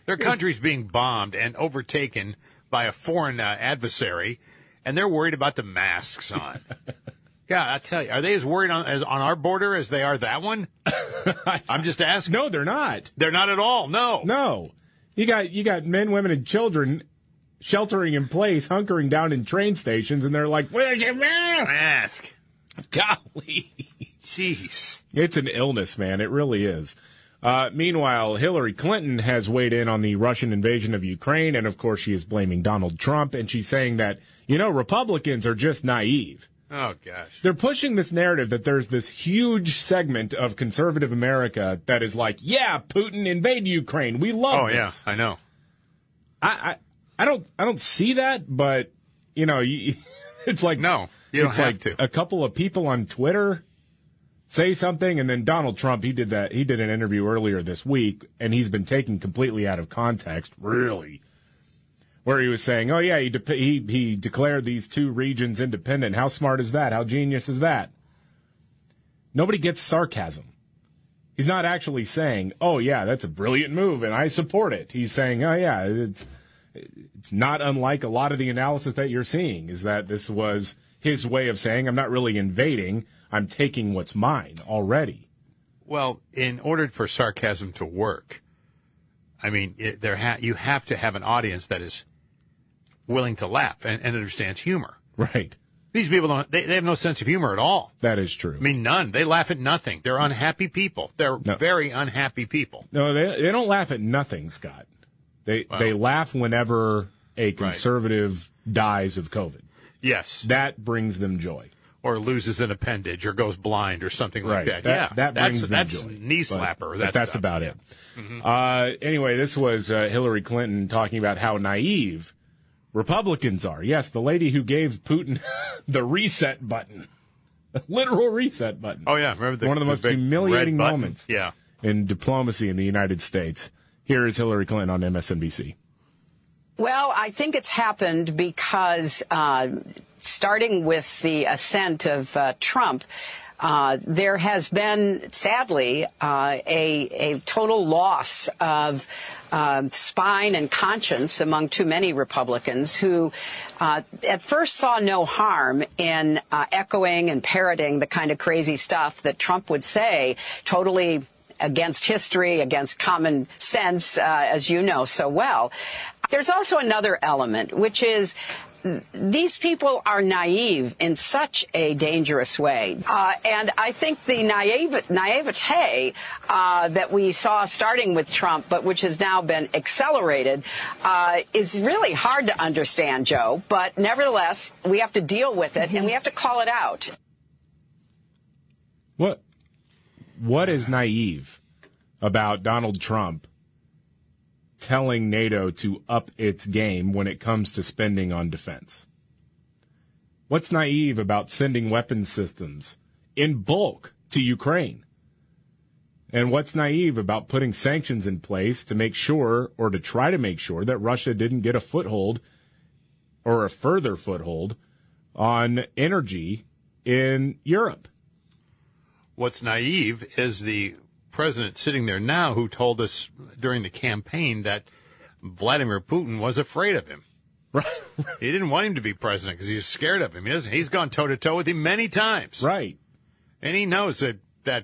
their country's being bombed and overtaken by a foreign adversary, and they're worried about the masks on. Yeah, I tell you, are they as worried on our border as they are that one? I'm just asking. No, they're not. They're not at all. No. No. You got men, women, and children sheltering in place, hunkering down in train stations, and they're like, "Where's your mask?" Golly. Jeez. It's an illness, man. It really is. Meanwhile, Hillary Clinton has weighed in on the Russian invasion of Ukraine, and of course she is blaming Donald Trump, and she's saying that, you know, Republicans are just naive. Oh, gosh. They're pushing this narrative that there's this huge segment of conservative America that is like, yeah, Putin, invade Ukraine. We love this. Oh, yeah, I know. I don't see that, but, you know, it's like... No. You don't have to. A couple of people on Twitter say something, and then Donald Trump, he did that. He did an interview earlier this week, and he's been taken completely out of context, really, where he was saying, "Oh yeah, he declared these two regions independent. How smart is that? How genius is that?" Nobody gets sarcasm. He's not actually saying, "Oh yeah, that's a brilliant move, and I support it." He's saying, "Oh yeah, it's not unlike a lot of the analysis that you're seeing. Is that this was." His way of saying, I'm not really invading, I'm taking what's mine already. Well, in order for sarcasm to work, I mean, you have to have an audience that is willing to laugh and understands humor. Right. These people, they have no sense of humor at all. That is true. I mean, none. They laugh at nothing. They're unhappy people. They're very unhappy people. No, they don't laugh at nothing, Scott. They laugh whenever a conservative dies of COVID. Yes. That brings them joy. Or loses an appendage or goes blind or something like that. That brings them joy. That's knee slapper. That's about it. Mm-hmm. Anyway, this was Hillary Clinton talking about how naive Republicans are. Yes, the lady who gave Putin the reset button. The literal reset button. Oh, yeah. Remember one of the most humiliating moments in diplomacy in the United States. Here is Hillary Clinton on MSNBC. Well, I think it's happened because starting with the ascent of Trump, there has been, sadly, a total loss of spine and conscience among too many Republicans who at first saw no harm in echoing and parroting the kind of crazy stuff that Trump would say, totally against history, against common sense, as you know so well. There's also another element, which is these people are naive in such a dangerous way. And I think the naivete that we saw starting with Trump, but which has now been accelerated, is really hard to understand, Joe. But nevertheless, we have to deal with it, and we have to call it out. What is naive about Donald Trump telling NATO to up its game when it comes to spending on defense? What's naive about sending weapons systems in bulk to Ukraine? And what's naive about putting sanctions in place to make sure, or to try to make sure, that Russia didn't get a foothold or a further foothold on energy in Europe? What's naive is the president sitting there now who told us during the campaign that Vladimir Putin was afraid of him. Right. He didn't want him to be president because he was scared of him. He's gone toe-to-toe with him many times. Right. And he knows that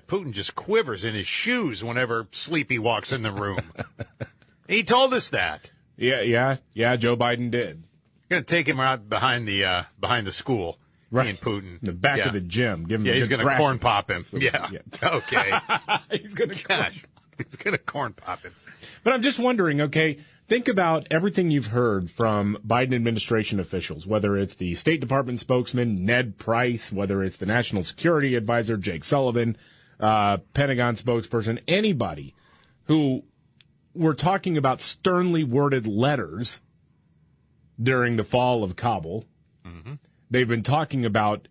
Putin just quivers in his shoes whenever Sleepy walks in the room. He told us that. Yeah. Joe Biden did. Going to take him out behind the school. Right, and Putin. The back of the gym. Give him. Yeah, he's going to corn pop him. Yeah. Okay. He's going to corn pop him. But I'm just wondering. Okay, think about everything you've heard from Biden administration officials, whether it's the State Department spokesman Ned Price, whether it's the National Security Advisor Jake Sullivan, Pentagon spokesperson, anybody who were talking about sternly worded letters during the fall of Kabul. Mm-hmm. They've been talking about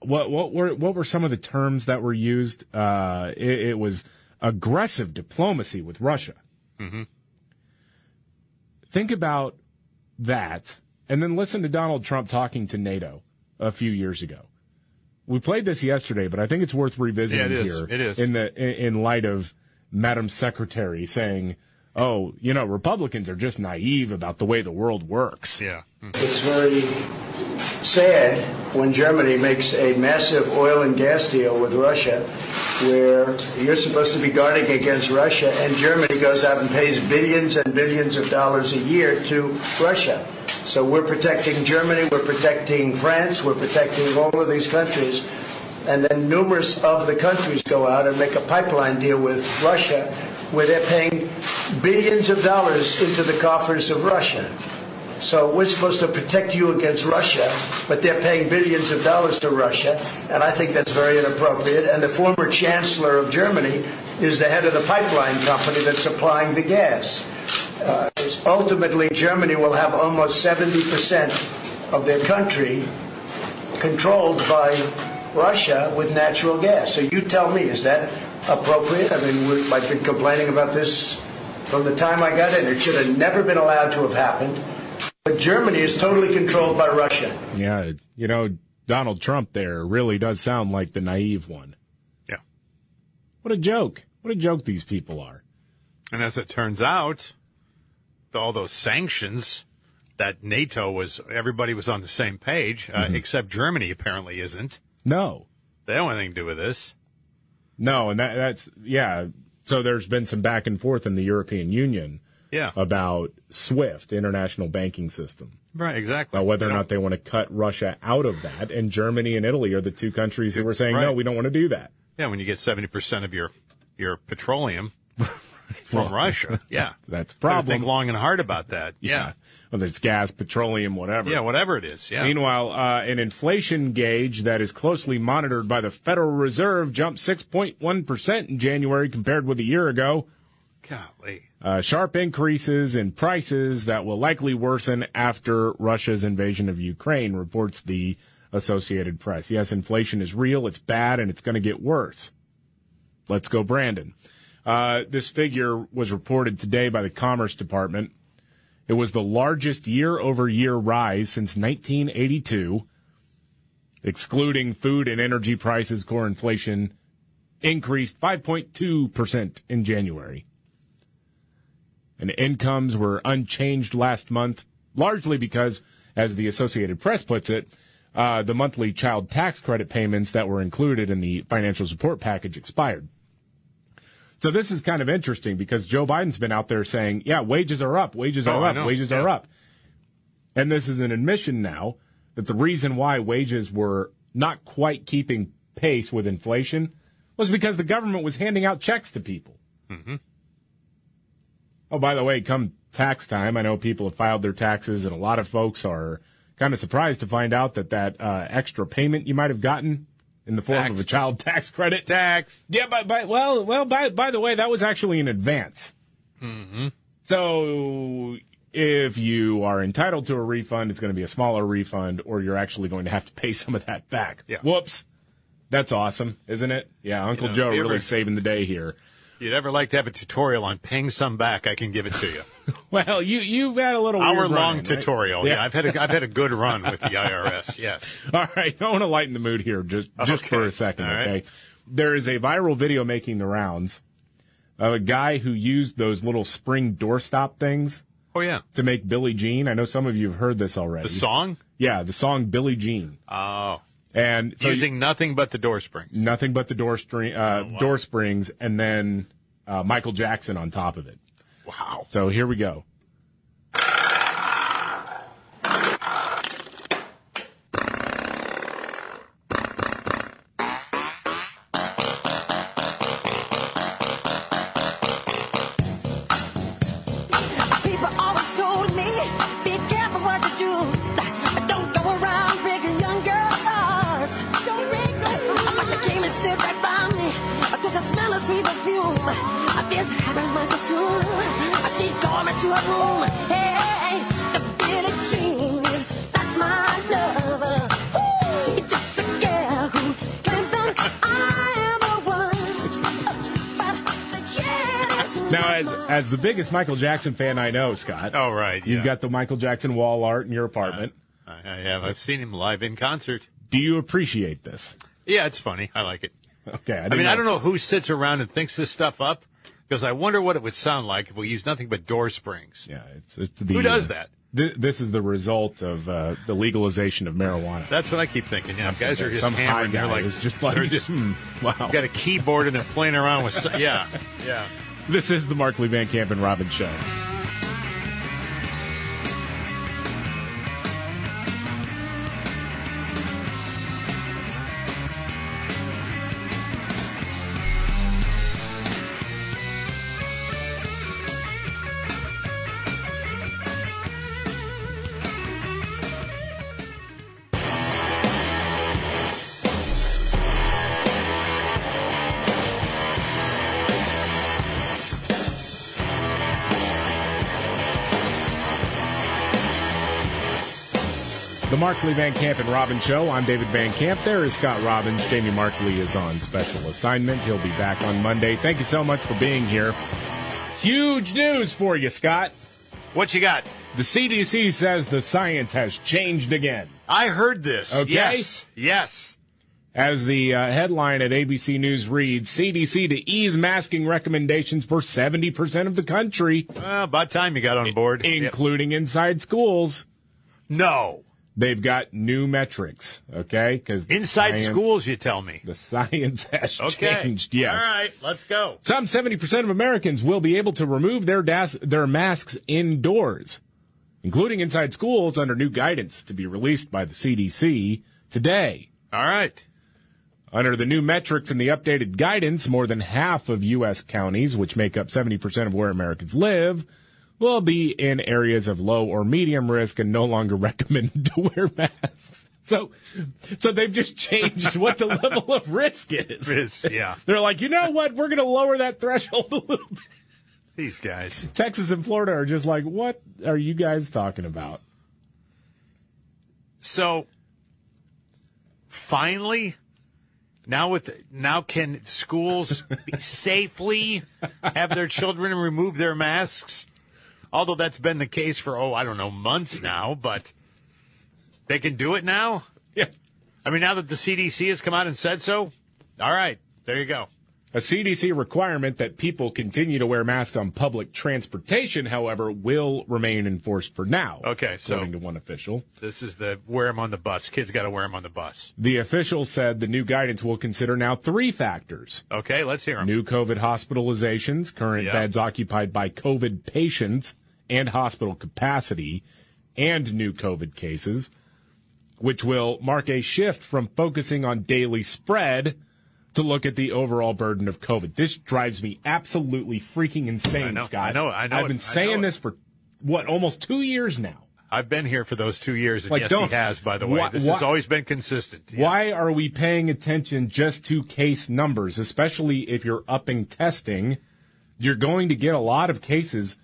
what were some of the terms that were used. It was aggressive diplomacy with Russia. Mm-hmm. Think about that, and then listen to Donald Trump talking to NATO a few years ago. We played this yesterday, but I think it's worth revisiting here. in light of Madam Secretary saying, "Oh, you know, Republicans are just naive about the way the world works." Yeah, mm-hmm. It's very sad when Germany makes a massive oil and gas deal with Russia where you're supposed to be guarding against Russia, and Germany goes out and pays billions and billions of dollars a year to Russia. So we're protecting Germany, we're protecting France, we're protecting all of these countries, and then numerous of the countries go out and make a pipeline deal with Russia where they're paying billions of dollars into the coffers of Russia. So we're supposed to protect you against Russia, but they're paying billions of dollars to Russia, and I think that's very inappropriate. And the former chancellor of Germany is the head of the pipeline company that's supplying the gas. Ultimately, Germany will have almost 70% of their country controlled by Russia with natural gas. So you tell me, is that appropriate? I mean, I've been complaining about this from the time I got in. It should have never been allowed to have happened. But Germany is totally controlled by Russia. Yeah, you know, Donald Trump there really does sound like the naive one. Yeah. What a joke. What a joke these people are. And as it turns out, all those sanctions that NATO was, everybody was on the same page, except Germany apparently isn't. No. They don't have anything to do with this. No, and that's. So there's been some back and forth in the European Union. Yeah, about SWIFT, international banking system. Right, exactly. Now, whether or not they want to cut Russia out of that, and Germany and Italy are the two countries who were saying, no, we don't want to do that. Yeah, when you get 70% of your petroleum from Russia. Yeah. That's a problem. Think long and hard about that. Yeah. Whether it's gas, petroleum, whatever. Yeah, whatever it is. Yeah. Meanwhile, an inflation gauge that is closely monitored by the Federal Reserve jumped 6.1% in January compared with a year ago. Golly. Sharp increases in prices that will likely worsen after Russia's invasion of Ukraine, reports the Associated Press. Yes, inflation is real, it's bad, and it's going to get worse. Let's go, Brandon. This figure was reported today by the Commerce Department. It was the largest year-over-year rise since 1982, excluding food and energy prices. Core inflation increased 5.2% in January. And incomes were unchanged last month, largely because, as the Associated Press puts it, the monthly child tax credit payments that were included in the financial support package expired. So this is kind of interesting because Joe Biden's been out there saying, yeah, wages are up, wages are up. And this is an admission now that the reason why wages were not quite keeping pace with inflation was because the government was handing out checks to people. Mm-hmm. Oh, by the way, come tax time, I know people have filed their taxes, and a lot of folks are kind of surprised to find out that extra payment you might have gotten in the form of a child tax credit. Tax. Yeah, by the way, that was actually an advance. Mm-hmm. So if you are entitled to a refund, it's going to be a smaller refund, or you're actually going to have to pay some of that back. Yeah. Whoops. That's awesome, isn't it? Yeah, Uncle Joe really saving the day here. You'd ever like to have a tutorial on paying some back? I can give it to you. Well, you've had a little hour-long tutorial. Right? Yeah, I've had a good run with the IRS. Yes. All right, I want to lighten the mood here just for a second. All okay. Right. There is a viral video making the rounds of a guy who used those little spring doorstop things. Oh yeah. To make Billie Jean. I know some of you have heard this already. The song. Yeah, the song Billie Jean. Oh. And so using nothing but the door springs. Nothing but the door springs, and then Michael Jackson on top of it. Wow. So here we go. As the biggest Michael Jackson fan I know, Scott. Oh, right. Yeah. You've got the Michael Jackson wall art in your apartment. I have. I've seen him live in concert. Do you appreciate this? Yeah, it's funny. I like it. Okay. I mean, I don't know who sits around and thinks this stuff up, because I wonder what it would sound like if we used nothing but door springs. Yeah. Who does that? This is the result of the legalization of marijuana. That's what I keep thinking. Yeah, guys are just hammering. They're like, wow. Got a keyboard and they're playing around with. Yeah. Yeah. This is the Markley, Van Camp, and Robin Show. Markley, Van Camp, and Robin Show. I'm David Van Camp. There is Scott Robbins. Jamie Markley is on special assignment. He'll be back on Monday. Thank you so much for being here. Huge news for you, Scott. What you got? The CDC says the science has changed again. I heard this. Okay? Yes. As the headline at ABC News reads, CDC to ease masking recommendations for 70% of the country. Well, about time you got on board. Including inside schools. No. They've got new metrics, okay? Because inside schools, you tell me. The science has changed, yes. All right, let's go. Some 70% of Americans will be able to remove their masks indoors, including inside schools, under new guidance to be released by the CDC today. All right. Under the new metrics and the updated guidance, more than half of U.S. counties, which make up 70% of where Americans live, will be in areas of low or medium risk and no longer recommended to wear masks. So they've just changed what the level of risk is. Yeah. They're like, you know what? We're going to lower that threshold a little bit. These guys. Texas and Florida are just like, what are you guys talking about? So, finally, now can schools safely have their children remove their masks? Although that's been the case for, I don't know, months now, but they can do it now? Yeah. I mean, now that the CDC has come out and said so, all right, there you go. A CDC requirement that people continue to wear masks on public transportation, however, will remain enforced for now. Okay, so according to one official. This is the wear them on the bus. Kids got to wear them on the bus. The official said the new guidance will consider now three factors. Okay, let's hear them. New COVID hospitalizations, current beds occupied by COVID patients, and hospital capacity, and new COVID cases, which will mark a shift from focusing on daily spread to look at the overall burden of COVID. This drives me absolutely freaking insane, Scott. I know. I've been saying this for, almost 2 years now. I've been here for those 2 years, and yes, he has, by the way. This has always been consistent. Yes. Why are we paying attention just to case numbers, especially if you're upping testing? You're going to get a lot of cases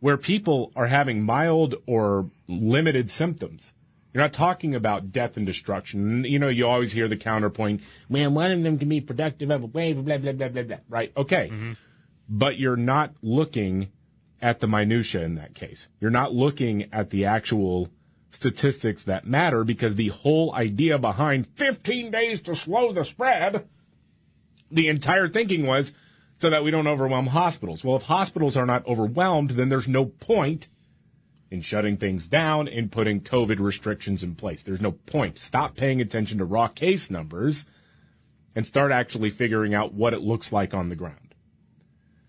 where people are having mild or limited symptoms. You're not talking about death and destruction. You know, you always hear the counterpoint, man, one of them can be productive of a wave, blah, blah, blah, blah, blah. Right, okay. Mm-hmm. But you're not looking at the minutia in that case. You're not looking at the actual statistics that matter, because the whole idea behind 15 days to slow the spread, the entire thinking was so that we don't overwhelm hospitals. Well, if hospitals are not overwhelmed, then there's no point in shutting things down and putting COVID restrictions in place. There's no point. Stop paying attention to raw case numbers and start actually figuring out what it looks like on the ground.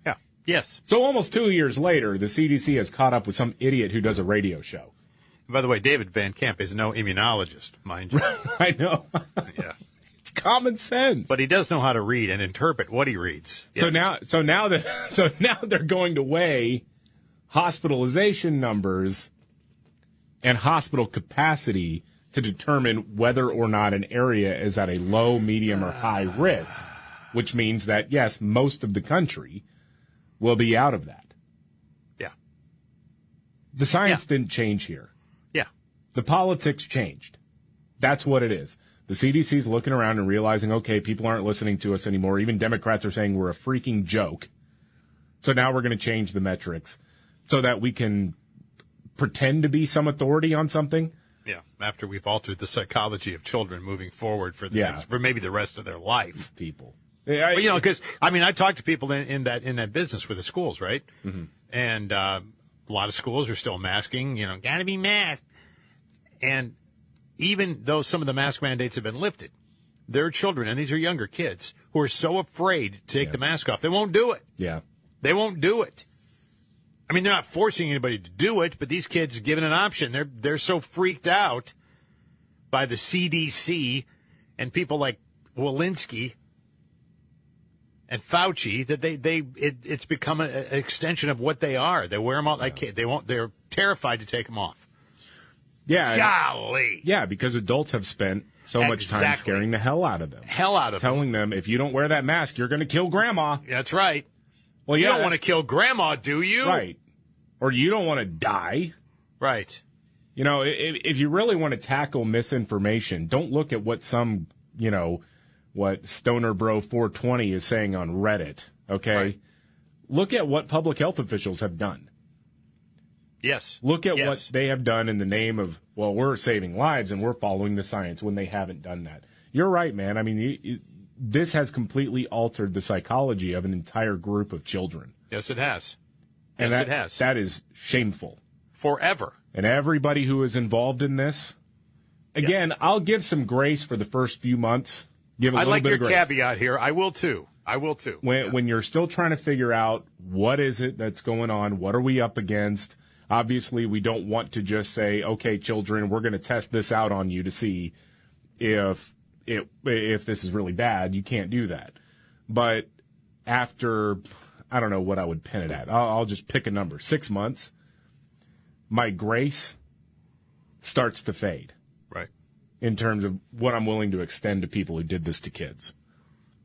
Yeah. Yes. So almost 2 years later, the CDC has caught up with some idiot who does a radio show. By the way, David Van Camp is no immunologist, mind you. I know. Yeah. It's common sense. But he does know how to read and interpret what he reads. Yes. So now they're going to weigh hospitalization numbers and hospital capacity to determine whether or not an area is at a low, medium, or high risk, which means that, yes, most of the country will be out of that. Yeah. The science didn't change here. Yeah. The politics changed. That's what it is. The CDC's looking around and realizing, okay, people aren't listening to us anymore. Even Democrats are saying we're a freaking joke. So now we're going to change the metrics so that we can pretend to be some authority on something. Yeah, after we've altered the psychology of children moving forward for the next, for maybe the rest of their life. People. Well, you know, because, I mean, I talked to people in that business with the schools, right? Mm-hmm. And a lot of schools are still masking, you know, got to be masked. And even though some of the mask mandates have been lifted, there are children, and these are younger kids, who are so afraid to take the mask off. They won't do it. Yeah. They won't do it. I mean, they're not forcing anybody to do it, but these kids are given an option. They're so freaked out by the CDC and people like Walensky and Fauci that it's become an extension of what they are. They wear them all. Yeah. They're terrified to take them off. Yeah. Golly. Yeah, because adults have spent so much time scaring the hell out of them. Telling them, if you don't wear that mask, you're going to kill grandma. That's right. Well, you don't want to kill grandma, do you? Right. Or you don't want to die. Right. You know, if you really want to tackle misinformation, don't look at what some, you know, what Stoner Bro 420 is saying on Reddit, okay? Right. Look at what public health officials have done. Yes. Look at what they have done in the name of, well, we're saving lives and we're following the science when they haven't done that. You're right, man. I mean, this has completely altered the psychology of an entire group of children. Yes, it has. And yes, it has. That is shameful. Forever. And everybody who is involved in this, again, I'll give some grace for the first few months. Give a little bit of grace. I like your caveat here. I will too. When you're still trying to figure out what is it that's going on, what are we up against? Obviously, we don't want to just say, okay, children, we're going to test this out on you to see if this is really bad. You can't do that. But after, I don't know what I would pin it at. I'll just pick a number. 6 months, my grace starts to fade. Right. In terms of what I'm willing to extend to people who did this to kids.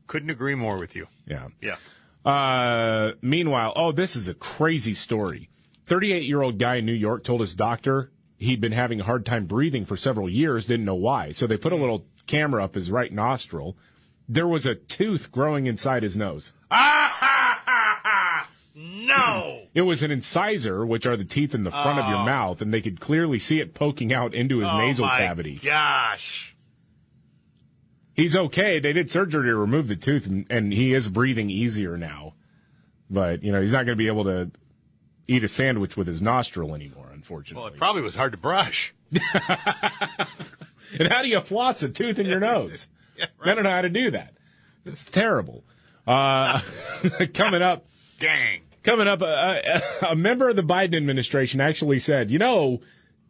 Couldn't agree more with you. Yeah. Yeah. Meanwhile, this is a crazy story. 38-year-old guy in New York told his doctor he'd been having a hard time breathing for several years, didn't know why. So they put a little camera up his right nostril. There was a tooth growing inside his nose. Ah, ha, ha, ha. No! It was an incisor, which are the teeth in the front of your mouth, and they could clearly see it poking out into his nasal cavity. Gosh. He's okay. They did surgery to remove the tooth, and he is breathing easier now. But, you know, he's not going to be able to eat a sandwich with his nostril anymore, unfortunately. Well, it probably was hard to brush. And how do you floss a tooth in your nose? Yeah, right. They don't know how to do that. It's terrible. Coming up. Dang. Coming up, a member of the Biden administration actually said, you know,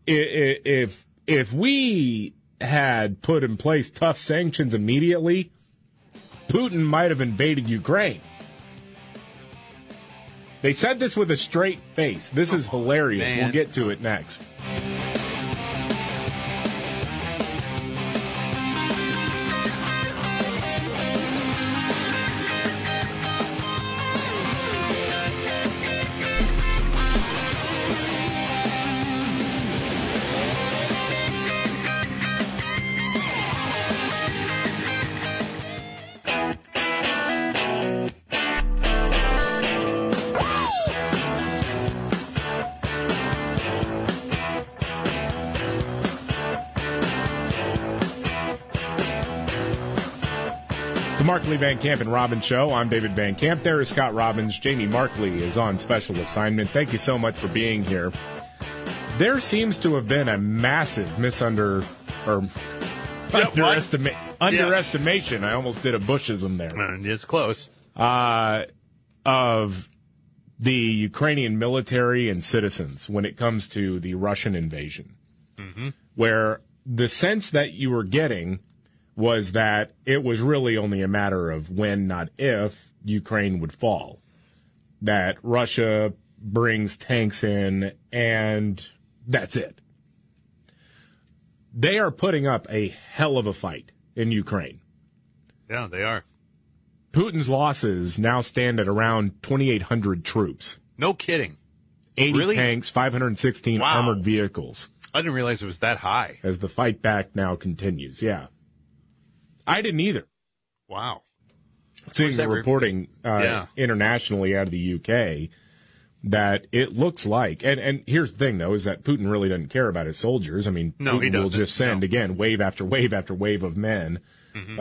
if we had put in place tough sanctions immediately, Putin might have invaded Ukraine. They said this with a straight face. This is hilarious. Man. We'll get to it next. Van Camp and Robbins Show. I'm David Van Camp. There is Scott Robbins. Jamie Markley is on special assignment. Thank you so much for being here. There seems to have been a massive underestimation. I almost did a Bushism there. It's close. Of the Ukrainian military and citizens when it comes to the Russian invasion, mm-hmm. where the sense that you were getting was that it was really only a matter of when, not if, Ukraine would fall. That Russia brings tanks in, and that's it. They are putting up a hell of a fight in Ukraine. Yeah, they are. Putin's losses now stand at around 2,800 troops. No kidding. 80 really? Tanks, 516 wow. armored vehicles. I didn't realize it was that high. As the fight back now continues, yeah. I didn't either. Wow. Seeing the reporting internationally out of the UK that it looks like, and here's the thing, though, is that Putin really doesn't care about his soldiers. I mean, no, Putin will just send, again, wave after wave after wave of men mm-hmm.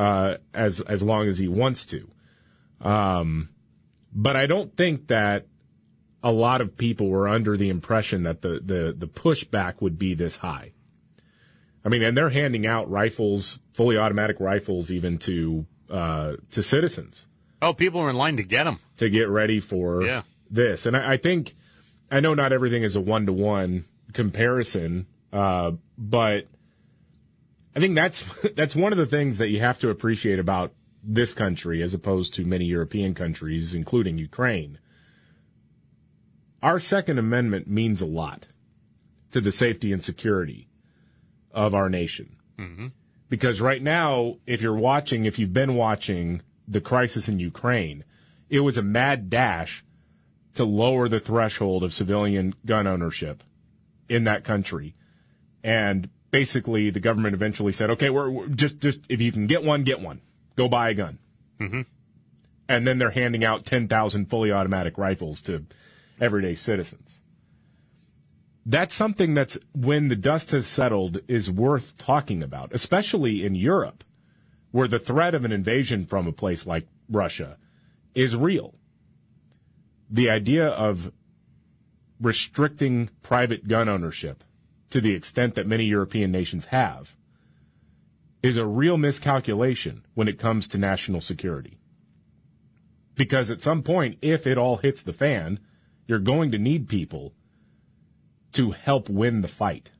as long as he wants to. But I don't think that a lot of people were under the impression that the pushback would be this high. I mean, and they're handing out rifles, fully automatic rifles, even to citizens. Oh, people are in line to get them. To get ready for this. And I think, I know not everything is a one-to-one comparison, but I think that's one of the things that you have to appreciate about this country as opposed to many European countries, including Ukraine. Our Second Amendment means a lot to the safety and security of our nation. Mm-hmm. Because right now, if you've been watching the crisis in Ukraine, it was a mad dash to lower the threshold of civilian gun ownership in that country. And basically, the government eventually said, okay, we're just if you can get one. Go buy a gun. Mm-hmm. And then they're handing out 10,000 fully automatic rifles to everyday citizens. That's something that's, when the dust has settled, is worth talking about, especially in Europe, where the threat of an invasion from a place like Russia is real. The idea of restricting private gun ownership to the extent that many European nations have is a real miscalculation when it comes to national security. Because at some point, if it all hits the fan, you're going to need people to help win the fight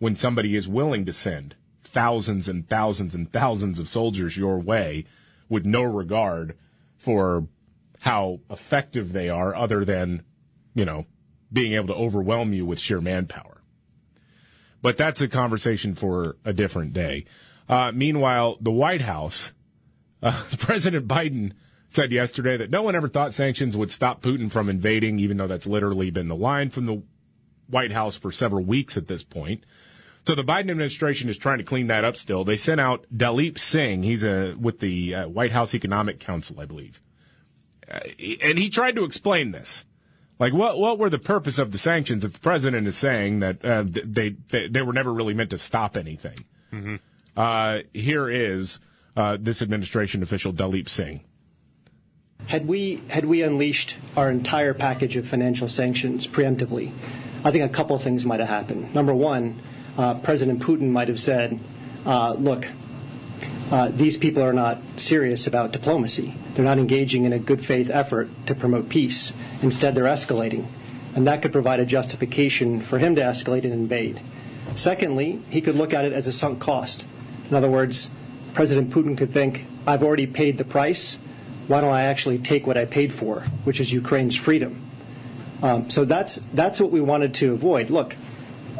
when somebody is willing to send thousands and thousands and thousands of soldiers your way with no regard for how effective they are other than, being able to overwhelm you with sheer manpower. But that's a conversation for a different day. Meanwhile, the White House, President Biden said yesterday that no one ever thought sanctions would stop Putin from invading, even though that's literally been the line from the White House for several weeks at this point. So the Biden administration is trying to clean that up still. They sent out Dalip Singh. He's with the White House Economic Council, I believe. And he tried to explain this. Like, what were the purpose of the sanctions if the president is saying that they were never really meant to stop anything? Mm-hmm. Here is this administration official, Dalip Singh. Had we unleashed our entire package of financial sanctions preemptively, I think a couple things might have happened. Number one, President Putin might have said, look, these people are not serious about diplomacy. They're not engaging in a good faith effort to promote peace. Instead, they're escalating. And that could provide a justification for him to escalate and invade. Secondly, he could look at it as a sunk cost. In other words, President Putin could think, I've already paid the price. Why don't I actually take what I paid for, which is Ukraine's freedom? So that's what we wanted to avoid. Look,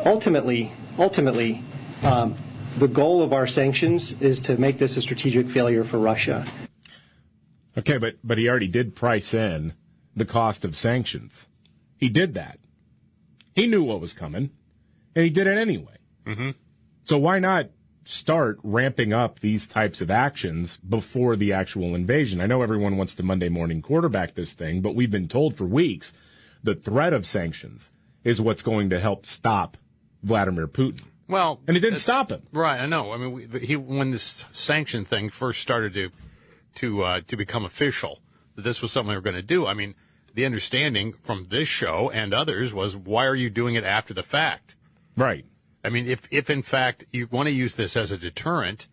ultimately, the goal of our sanctions is to make this a strategic failure for Russia. Okay, but he already did price in the cost of sanctions. He did that. He knew what was coming, and he did it anyway. Mm-hmm. So why not start ramping up these types of actions before the actual invasion? I know everyone wants to Monday morning quarterback this thing, but we've been told for weeks the threat of sanctions is what's going to help stop Vladimir Putin. Well, and it didn't stop him. Right, I know. I mean, when this sanction thing first started to become official, that this was something they were going to do. I mean, the understanding from this show and others was, why are you doing it after the fact? Right. I mean, if in fact you want to use this as a deterrent,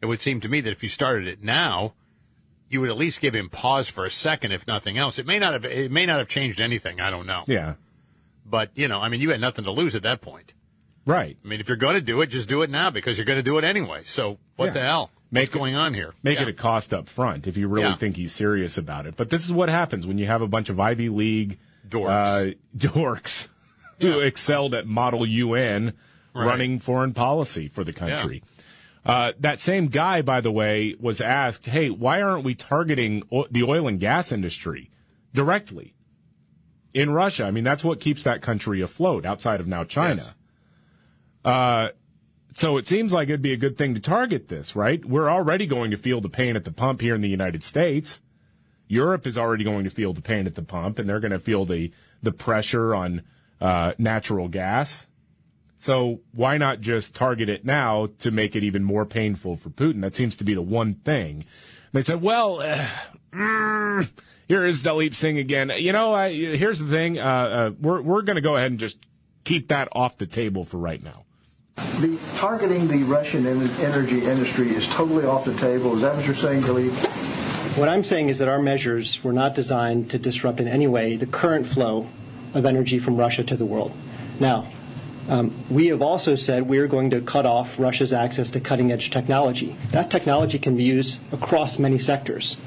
it would seem to me that if you started it now, you would at least give him pause for a second, if nothing else. It may not have changed anything. I don't know. Yeah. But, you know, I mean, you had nothing to lose at that point. Right. I mean, if you're going to do it, just do it now because you're going to do it anyway. So what the hell? What's going on here? Make it a cost up front if you really think he's serious about it. But this is what happens when you have a bunch of Ivy League dorks who excelled at Model UN running foreign policy for the country. Yeah. That same guy, by the way, was asked, hey, why aren't we targeting the oil and gas industry directly in Russia? I mean, that's what keeps that country afloat outside of now China. Yes. So it seems like it'd be a good thing to target this, right? We're already going to feel the pain at the pump here in the United States. Europe is already going to feel the pain at the pump, and they're going to feel the pressure on natural gas. So why not just target it now to make it even more painful for Putin? That seems to be the one thing. They said, well, here is Dalip Singh again. You know, here's the thing. We're going to go ahead and just keep that off the table for right now. The targeting the Russian energy industry is totally off the table. Is that what you're saying, Dalip? What I'm saying is that our measures were not designed to disrupt in any way the current flow of energy from Russia to the world. Now, we have also said we are going to cut off Russia's access to cutting-edge technology. That technology can be used across many sectors.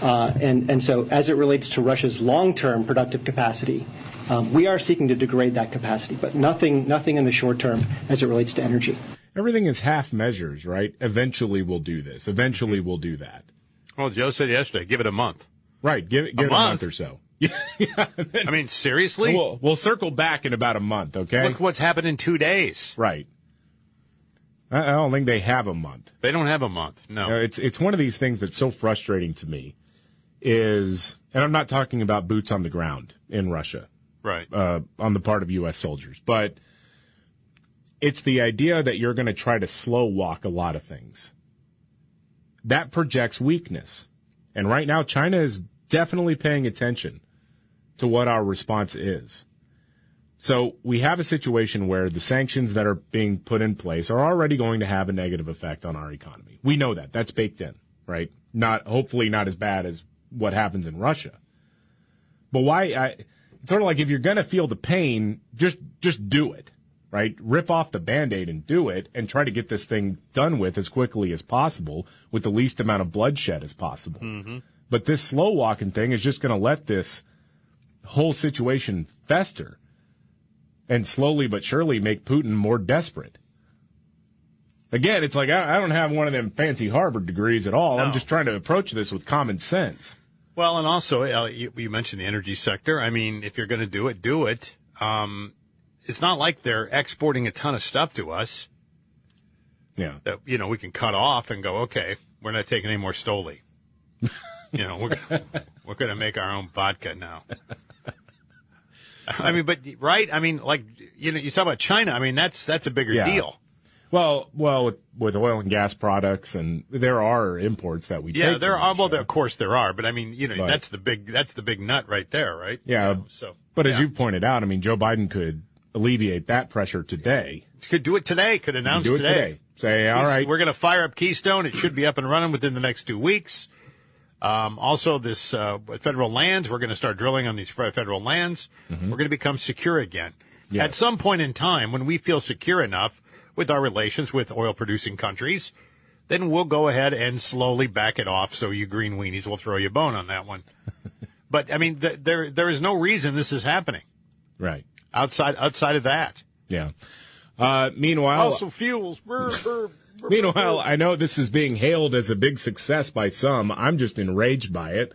And so as it relates to Russia's long-term productive capacity, we are seeking to degrade that capacity, but nothing in the short term as it relates to energy. Everything is half measures, right? Eventually we'll do this. Eventually we'll do that. Well, Joe said yesterday, give it a month. Right, give it a month or so. Yeah. I mean, seriously? We'll circle back in about a month, okay? Look what's happened in 2 days. Right. I don't think they have a month. They don't have a month, no. You know, it's one of these things that's so frustrating to me is, and I'm not talking about boots on the ground in Russia. Right. On the part of U.S. soldiers. But it's the idea that you're going to try to slow walk a lot of things. That projects weakness. And right now, China is definitely paying attention to what our response is. So we have a situation where the sanctions that are being put in place are already going to have a negative effect on our economy. We know that. That's baked in, right? Hopefully not as bad as what happens in Russia. But it's sort of like if you're going to feel the pain, just do it, right? Rip off the Band-Aid and do it and try to get this thing done with as quickly as possible with the least amount of bloodshed as possible. Mm-hmm. But this slow walking thing is just going to let this whole situation fester and slowly but surely make Putin more desperate. Again, it's like I don't have one of them fancy Harvard degrees at all. No. I'm just trying to approach this with common sense. Well, and also you mentioned the energy sector. I mean, if you're going to do it, do it. It's not like they're exporting a ton of stuff to us. Yeah, that, you know, we can cut off and go, okay, we're not taking any more Stoli. You know, we're going to make our own vodka now. I mean, but right? I mean, like, you know, you talk about China. I mean, that's a bigger deal. Well, with oil and gas products, and there are imports that we take. Yeah, there are. Well, of course there are, but I mean, you know, that's the big nut right there, right? Yeah. You know, so, but as you pointed out, I mean, Joe Biden could alleviate that pressure today. Could do it today. Could announce today. Say, all right, we're going to fire up Keystone. It should be up and running within the next 2 weeks. Also, this federal lands, we're going to start drilling on these federal lands. Mm-hmm. We're going to become secure again. Yes. At some point in time, when we feel secure enough with our relations with oil-producing countries, then we'll go ahead and slowly back it off so you green weenies will throw you a bone on that one. But, I mean, there is no reason this is happening. Right. Outside of that. Yeah. Meanwhile... fossil fuels. Meanwhile, I know this is being hailed as a big success by some. I'm just enraged by it.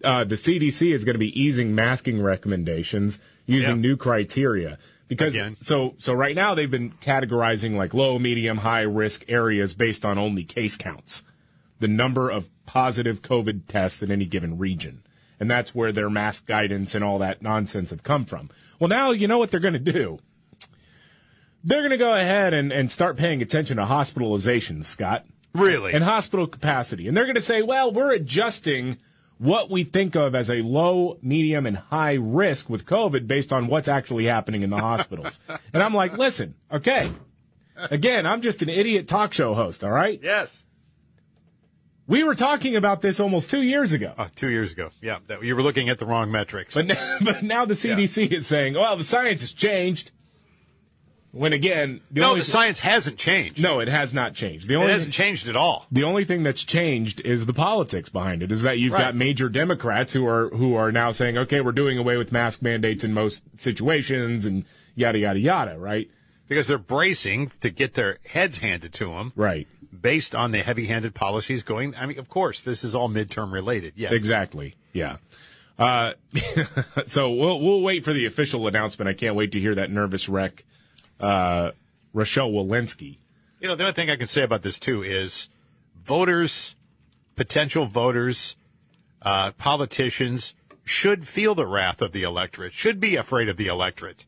The CDC is going to be easing masking recommendations using new criteria. Because so right now they've been categorizing like low, medium, high risk areas based on only case counts, the number of positive COVID tests in any given region. And that's where their mask guidance and all that nonsense have come from. Well, now you know what they're going to do. They're going to go ahead and start paying attention to hospitalizations, Scott. Really? And hospital capacity. And they're going to say, well, we're adjusting what we think of as a low, medium, and high risk with COVID based on what's actually happening in the hospitals. And I'm like, listen, okay. Again, I'm just an idiot talk show host, all right? Yes. We were talking about this almost 2 years ago. 2 years ago, yeah. You were looking at the wrong metrics. But now the CDC is saying, well, the science has changed. When again... science hasn't changed. No, it has not changed. It hasn't changed at all. The only thing that's changed is the politics behind it, is that you've got major Democrats who are now saying, okay, we're doing away with mask mandates in most situations and yada, yada, yada, right? Because they're bracing to get their heads handed to them. Right. Based on the heavy-handed policies going, I mean, of course, this is all midterm related. Yes, exactly. Yeah. So we'll wait for the official announcement. I can't wait to hear that nervous wreck, Rochelle Walensky. You know, the other thing I can say about this too is voters, potential voters, politicians should feel the wrath of the electorate. Should be afraid of the electorate,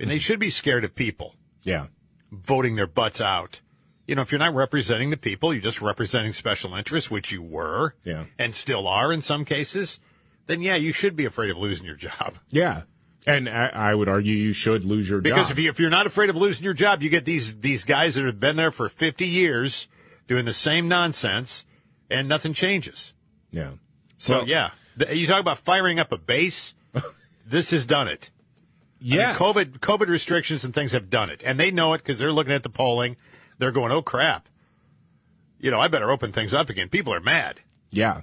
and they should be scared of people. Yeah, voting their butts out. You know, if you're not representing the people, you're just representing special interests, which you were and still are in some cases, then, yeah, you should be afraid of losing your job. Yeah. And I would argue you should lose your job. Because if you're not afraid of losing your job, you get these guys that have been there for 50 years doing the same nonsense and nothing changes. Yeah. So, well, yeah, you talk about firing up a base. This has done it. Yeah. I mean, COVID restrictions and things have done it. And they know it because they're looking at the polling. They're going, oh, crap. You know, I better open things up again. People are mad. Yeah.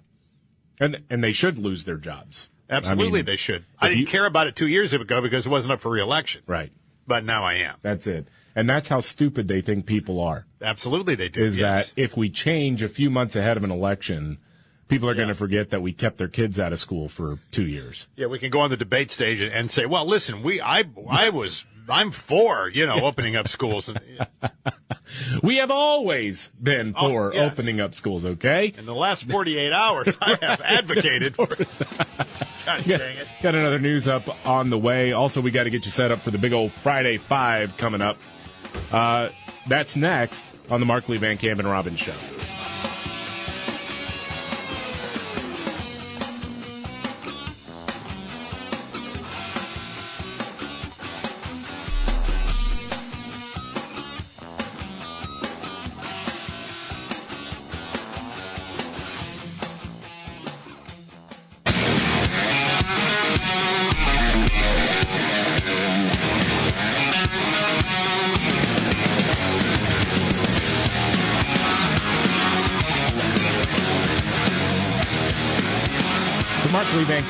And they should lose their jobs. Absolutely, I mean, they should. I didn't care about it 2 years ago because it wasn't up for re-election. Right. But now I am. That's it. And that's how stupid they think people are. Absolutely they do, that if we change a few months ahead of an election, people are going to forget that we kept their kids out of school for 2 years. Yeah, we can go on the debate stage and say, well, listen, I'm for, opening up schools. We have always been for opening up schools, okay? In the last 48 hours, I have advocated for it. God dang it. Got another news up on the way. Also, we got to get you set up for the big old Friday 5 coming up. That's next on the Markley, Van Camp, and Robbins Show.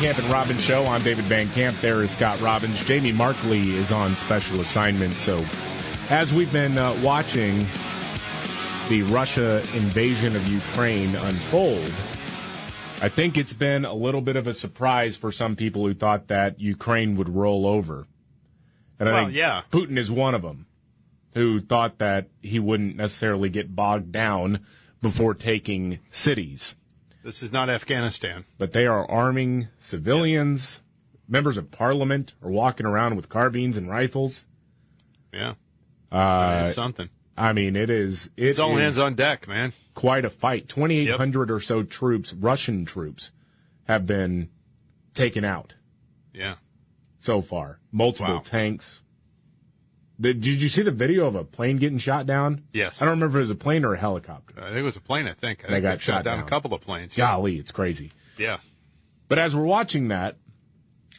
Camp and Robbins Show. I'm David Van Camp. There is Scott Robbins. Jamie Markley is on special assignment. So as we've been watching the Russia invasion of Ukraine unfold, I think it's been a little bit of a surprise for some people who thought that Ukraine would roll over. And I think Putin is one of them who thought that he wouldn't necessarily get bogged down before taking cities. This is not Afghanistan. But they are arming civilians. Yes. Members of parliament are walking around with carbines and rifles. Yeah. It's something. I mean, it is. It's all hands on deck, man. Quite a fight. 2,800 or so troops, Russian troops, have been taken out. Yeah. So far. Multiple tanks. Did you see the video of a plane getting shot down? Yes. I don't remember if it was a plane or a helicopter. I think it was a plane, I think. They got shot down a couple of planes. Yeah. Golly, it's crazy. Yeah. But as we're watching that,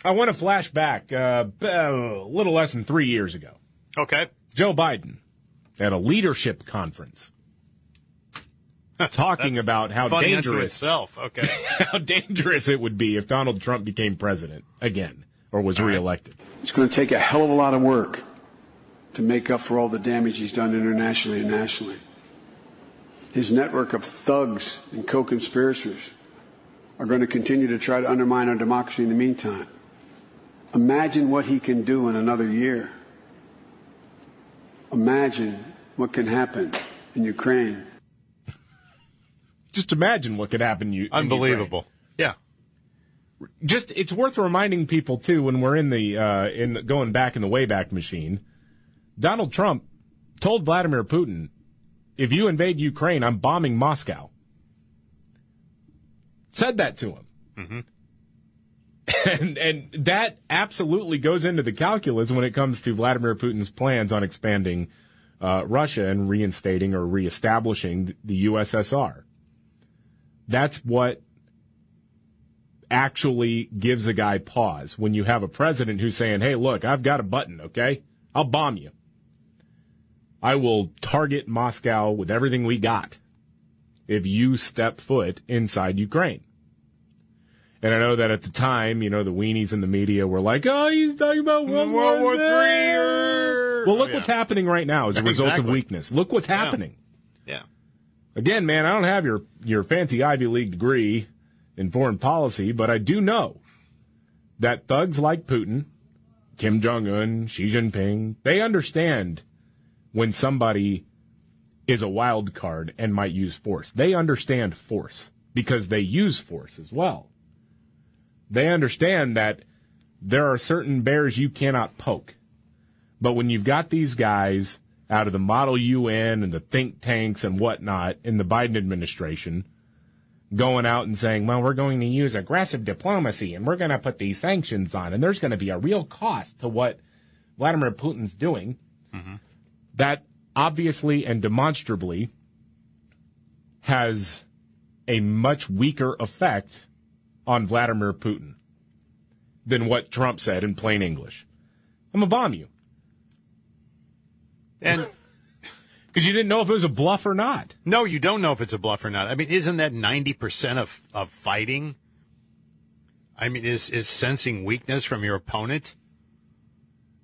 I want to flash back a little less than 3 years ago. Okay. Joe Biden at a leadership conference talking about how dangerous, how dangerous it would be if Donald Trump became president again or was reelected. It's going to take a hell of a lot of work to make up for all the damage he's done internationally and nationally. His network of thugs and co-conspirators are going to continue to try to undermine our democracy in the meantime. Imagine what he can do in another year. Imagine what can happen in Ukraine. Just imagine what could happen in Ukraine. Unbelievable. Yeah. Just, it's worth reminding people, too, when we're in the going back in the Wayback Machine, Donald Trump told Vladimir Putin, if you invade Ukraine, I'm bombing Moscow. Said that to him. Mm-hmm. And that absolutely goes into the calculus when it comes to Vladimir Putin's plans on expanding Russia and reinstating or reestablishing the USSR. That's what actually gives a guy pause. When you have a president who's saying, hey, look, I've got a button, okay? I'll bomb you. I will target Moscow with everything we got if you step foot inside Ukraine. And I know that at the time, you know, the weenies in the media were like, oh, he's talking about World War III. Well, look what's happening right now as a result of weakness. Look what's happening. Yeah. Again, man, I don't have your fancy Ivy League degree in foreign policy, but I do know that thugs like Putin, Kim Jong-un, Xi Jinping, they understand when somebody is a wild card and might use force. They understand force because they use force as well. They understand that there are certain bears you cannot poke. But when you've got these guys out of the Model UN and the think tanks and whatnot in the Biden administration going out and saying, well, we're going to use aggressive diplomacy and we're going to put these sanctions on and there's going to be a real cost to what Vladimir Putin's doing, that obviously and demonstrably has a much weaker effect on Vladimir Putin than what Trump said in plain English. I'm going to bomb you. And because you didn't know if it was a bluff or not. No, you don't know if it's a bluff or not. I mean, isn't that 90% of fighting? I mean, is sensing weakness from your opponent?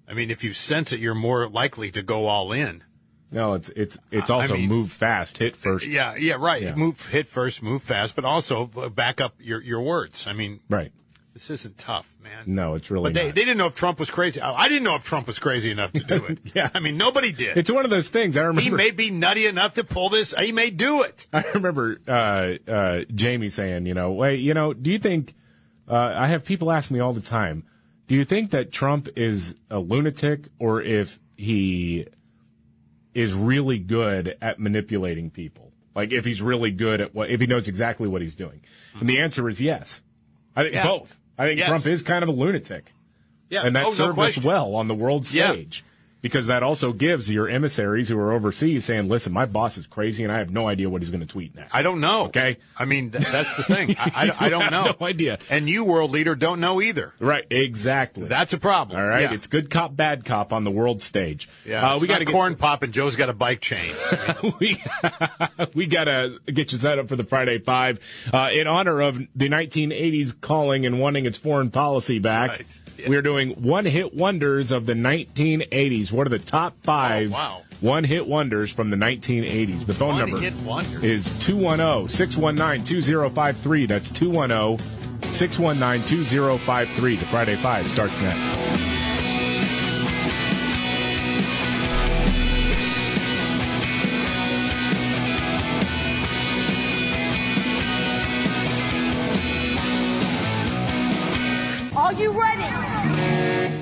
I mean, if you sense it, you're more likely to go all in. No, it's also move fast, hit first. Yeah, right. Yeah. Move, hit first, move fast, but also back up your words. I mean, right. This isn't tough, man. No, it's really. But they didn't know if Trump was crazy. I didn't know if Trump was crazy enough to do it. Yeah, I mean, nobody did. It's one of those things. I remember he may be nutty enough to pull this. He may do it. I remember Jamie saying, you know, wait, you know, do you think? I have people ask me all the time. Do you think that Trump is a lunatic or if he is really good at manipulating people? Like if he's really good at if he knows exactly what he's doing? And the answer is yes. I think both. I think Trump is kind of a lunatic. Yeah. And that served us well on the world stage because that also gives your emissaries who are overseas saying, listen, my boss is crazy and I have no idea what he's going to tweet next. I don't know. Okay. I mean, that's the thing. I don't know. I have no idea. And you, world leader, don't know either. Right. Exactly. That's a problem. All right. Yeah. It's good cop, bad cop on the world stage. Yeah. We got a corn pop and Joe's got a bike chain. We got to get you set up for the Friday Five in honor of the 1980s calling and wanting its foreign policy back. Right. We're doing one-hit wonders of the 1980s. What are the top five one-hit wonders from the 1980s? The phone number is 210-619-2053. That's 210-619-2053. The Friday Five starts next.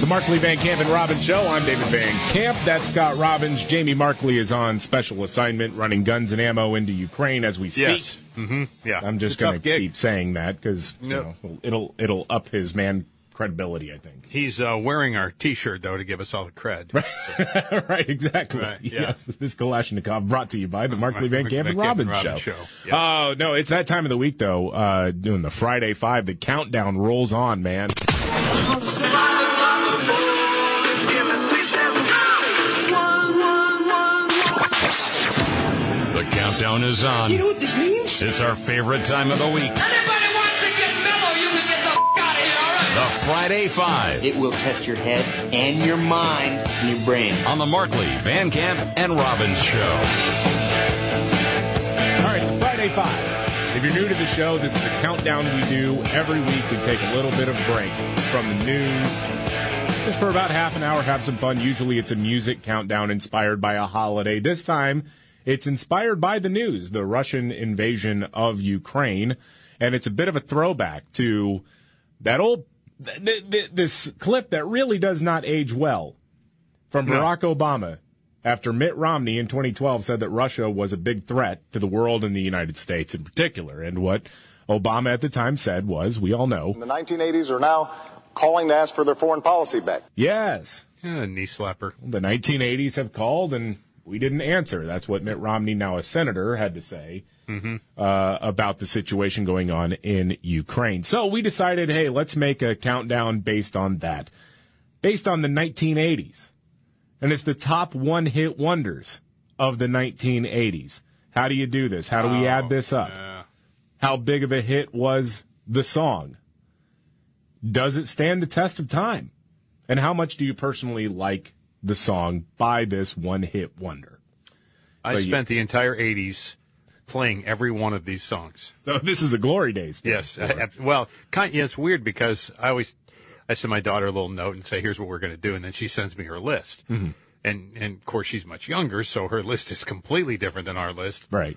The Markley, Van Camp, and Robbins Show. I'm David Van Camp. That's Scott Robbins. Jamie Markley is on special assignment running guns and ammo into Ukraine as we speak. Yes. Mm-hmm. Yeah. I'm just going to keep saying that because you know, it'll up his credibility, I think. He's wearing our T-shirt, though, to give us all the cred. Right, right, exactly. Right. Yeah. Yes, this Kalashnikov brought to you by the Markley, Van Camp, and Robbins Show. Oh, yeah. No, it's that time of the week, though, doing the Friday Five. The countdown rolls on, man. Countdown is on. You know what this means? It's our favorite time of the week. Anybody wants to get mellow, you can get the out of here, all right? The Friday Five. It will test your head and your mind and your brain. On the Markley, Van Camp, and Robbins Show. All right, Friday Five. If you're new to the show, this is a countdown we do every week. We take a little bit of a break from the news. Just for about half an hour, have some fun. Usually it's a music countdown inspired by a holiday. This time, it's inspired by the news, the Russian invasion of Ukraine, and it's a bit of a throwback to that old this clip that really does not age well from Barack Obama after Mitt Romney in 2012 said that Russia was a big threat to the world and the United States in particular. And what Obama at the time said was, we all know, in the 1980s are now calling to ask for their foreign policy back. Yes. Yeah, knee slapper. The 1980s have called and we didn't answer. That's what Mitt Romney, now a senator, had to say about the situation going on in Ukraine. So we decided, hey, let's make a countdown based on that, based on the 1980s. And it's the top one-hit wonders of the 1980s. How do you do this? How do we add this up? Yeah. How big of a hit was the song? Does it stand the test of time? And how much do you personally like the song by this one-hit wonder? I spent the entire 80s playing every one of these songs. So this is a glory days thing. Yes. Well, it's weird because I send my daughter a little note and say, here's what we're going to do, and then she sends me her list. Mm-hmm. And, of course, she's much younger, so her list is completely different than our list. Right.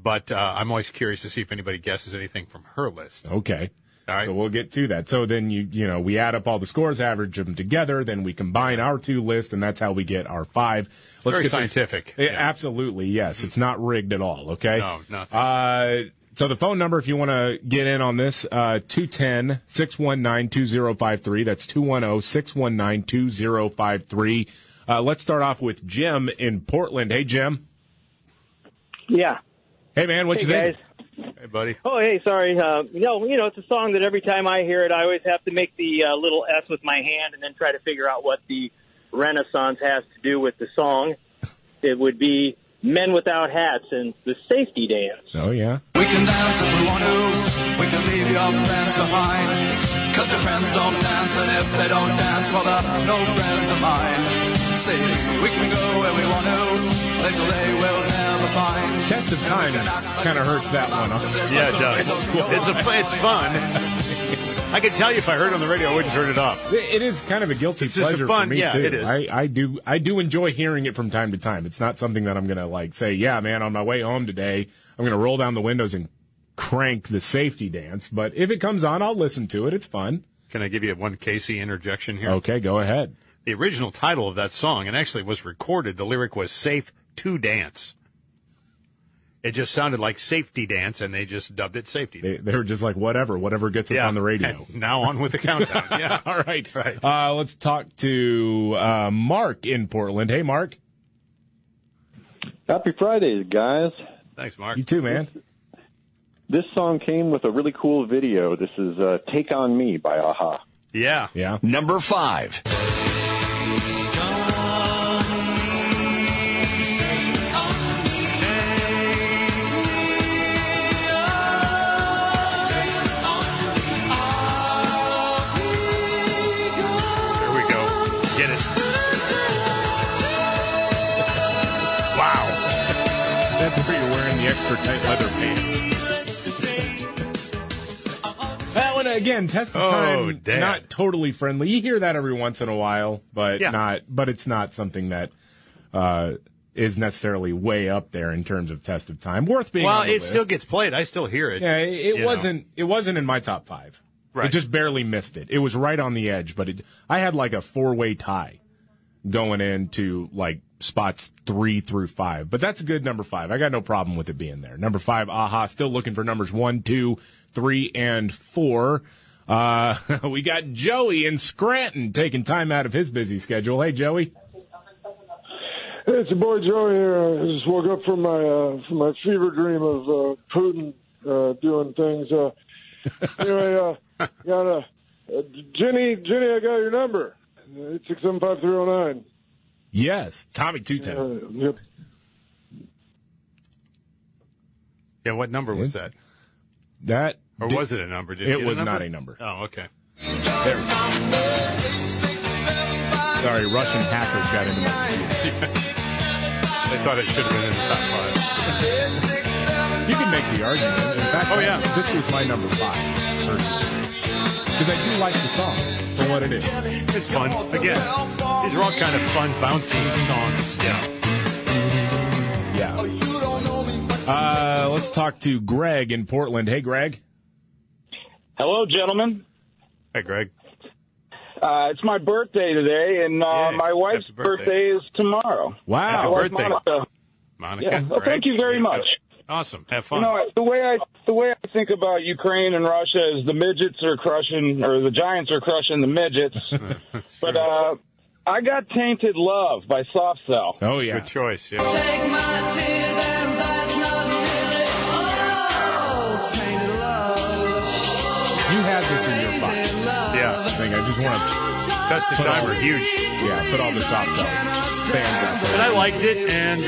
But I'm always curious to see if anybody guesses anything from her list. Okay. All right. So we'll get to that. So then you know we add up all the scores, average them together, then we combine our two lists, and that's how we get our five. Very scientific. Yeah. Absolutely, yes. It's not rigged at all. Okay. No, nothing. So the phone number, if you want to get in on this, 210-619-2053. That's 210-619-2053. Let's start off with Jim in Portland. Hey, Jim. Yeah. Hey, man. What you think? Hey, buddy. Oh, hey, sorry. You know, it's a song that every time I hear it, I always have to make the little S with my hand and then try to figure out what the Renaissance has to do with the song. It would be Men Without Hats and the Safety Dance. Oh, yeah. We can dance if we want to. We can leave your friends behind. Because your friends don't dance, and if they don't dance, well, they're no friends of mine. See, we can go where we want to. Test of time kind of hurts that one, huh? Yeah, it does. It's fun. I can tell you if I heard it on the radio, I wouldn't turn it off. It is kind of a guilty pleasure for me, too. It is. I do enjoy hearing it from time to time. It's not something that I'm going to, say, yeah, man, on my way home today, I'm going to roll down the windows and crank the Safety Dance. But if it comes on, I'll listen to it. It's fun. Can I give you one Casey interjection here? Okay, go ahead. The original title of that song, and actually was recorded, the lyric was Safe to Dance. It just sounded like Safety Dance, and they just dubbed it Safety Dance. They were just like, whatever gets us on the radio. And now on with the countdown. Yeah. All right. Right. Let's talk to Mark in Portland. Hey, Mark. Happy Friday, guys. Thanks, Mark. You too, man. This song came with a really cool video. This is Take On Me by Aha. Yeah. Yeah. Number 5. Extra tight leather pants. That one again, test of time, not totally friendly. You hear that every once in a while, but not. But it's not something that is necessarily way up there in terms of test of time. Worth being. Well, on the list. Still gets played. I still hear it. Yeah, it wasn't. It wasn't in my top 5. Right. It just barely missed it. It was right on the edge, but I had a 4-way tie going into spots 3 through 5, but that's a good number 5. I got no problem with it being there. Number 5, Aha. Still looking for numbers 1, 2, 3, and 4. We got Joey in Scranton taking time out of his busy schedule. Hey, Joey. Hey, it's your boy Joey here. I just woke up from my fever dream of Putin doing things. Anyway, got Jenny, I got your number. 8675309. Yes, Tommy 210. Yep. Yeah, what number was that? That or was it a number? It was not a number. Oh, okay. There we go. Sorry, Russian hackers got into my computer. They thought it should have been in the top 5. You can make the argument. In fact, this was my number 5. Because I do like the song. For what it is. It's fun. Again, these are all kind of fun, bouncy songs. Yeah. Yeah. Let's talk to Greg in Portland. Hey, Greg. Hello, gentlemen. Hey, Greg. It's my birthday today, and my wife's birthday is tomorrow. Wow, birthday. Monica. Yeah. Well, thank you very much. Awesome. Have fun. You know, the way I think about Ukraine and Russia is the midgets are crushing, or the giants are crushing the midgets. But I got Tainted Love by Soft Cell. Oh, yeah. Good choice. Yeah. Take my tears and that's not really all. Tainted Love. You have this in your pocket. Yeah. Thing. I just want to test the timer. Huge. Yeah. Put all the Soft Cell fans out there. And I liked it, and...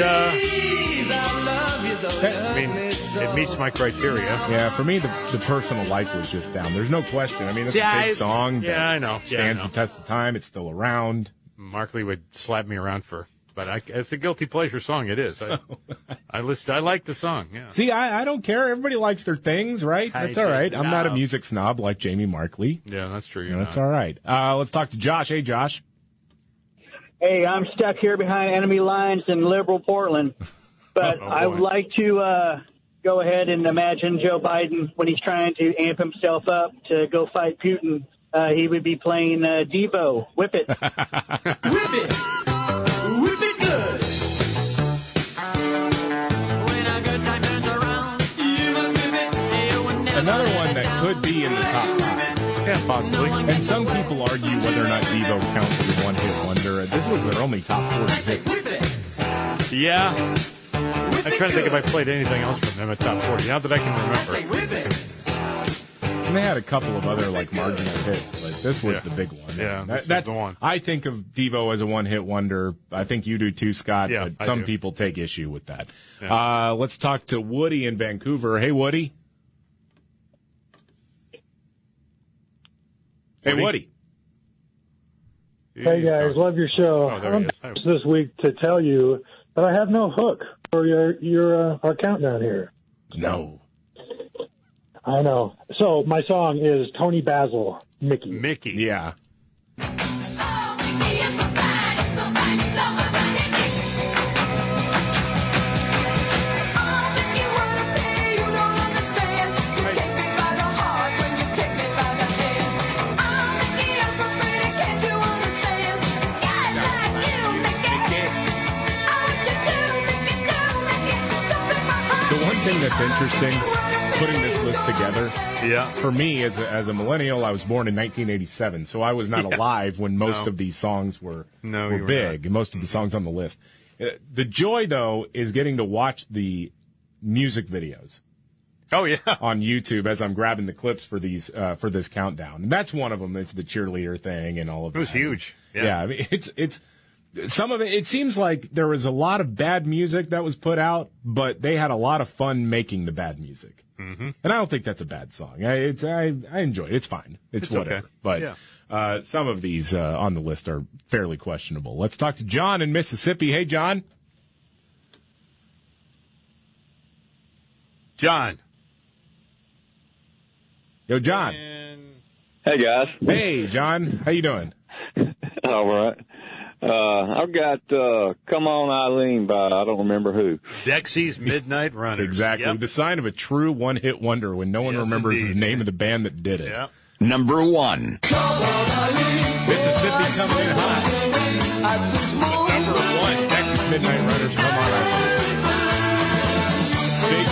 I mean, it meets my criteria. Yeah, for me, the personal life was just down. There's no question. I mean, it's a big song. Yeah, I know. Stands the test of time. It's still around. Markley would slap me around for, but it's a guilty pleasure song. It is. I like the song. Yeah. See, I don't care. Everybody likes their things, right? That's all right. I'm not a music snob like Jamie Markley. Yeah, that's true. You're that's not. All right. Let's talk to Josh. Hey, Josh. Hey, I'm stuck here behind enemy lines in liberal Portland. But I would like to go ahead and imagine Joe Biden when he's trying to amp himself up to go fight Putin. He would be playing Devo, Whip It. Whip it. Whip it good. When a good time turns around, you must whip it. Another one that could be in the top five. Yeah, possibly. And some people argue whether or not Devo counts as a one-hit wonder. This was their only top 40 hit. Yeah. I'm trying to think if I played anything else from them at top 40. Not that I can remember. And they had a couple of other like marginal hits, but this was the big one. Yeah, that's the one. I think of Devo as a one-hit wonder. I think you do too, Scott. Yeah, but some people take issue with that. Yeah. Let's talk to Woody in Vancouver. Hey, Woody. Hey, Woody. Hey guys, love your show. Oh, I'm this week to tell you that I have no hook. Or your our countdown here. No. I know. So my song is Tony Basil, Mickey. Mickey. Yeah. Thing that's interesting, putting this list together. Yeah. For me, as a millennial, I was born in 1987, so I was not alive when most of these songs were big. Not. Most of the songs on the list. The joy, though, is getting to watch the music videos. Oh yeah. On YouTube, as I'm grabbing the clips for these for this countdown, and that's one of them. It's the cheerleader thing and all of that. It was huge. Yeah. Yeah. I mean, it's. Some of it, it seems like there was a lot of bad music that was put out, but they had a lot of fun making the bad music. Mm-hmm. And I don't think that's a bad song. I enjoy it. It's fine. It's whatever. Okay. But some of these on the list are fairly questionable. Let's talk to John in Mississippi. Hey, John. John. Yo, John. Hey, guys. Hey, John. How you doing? All right. I've got Come On Eileen by I don't remember who. Dexy's Midnight Runners. Exactly. Yep. The sign of a true one-hit wonder when no one remembers the name of the band that did it. Yep. Number one. Come on, Eileen, Mississippi comes in hot. Number one, Dexy's Midnight Runners, Come On Eileen. Big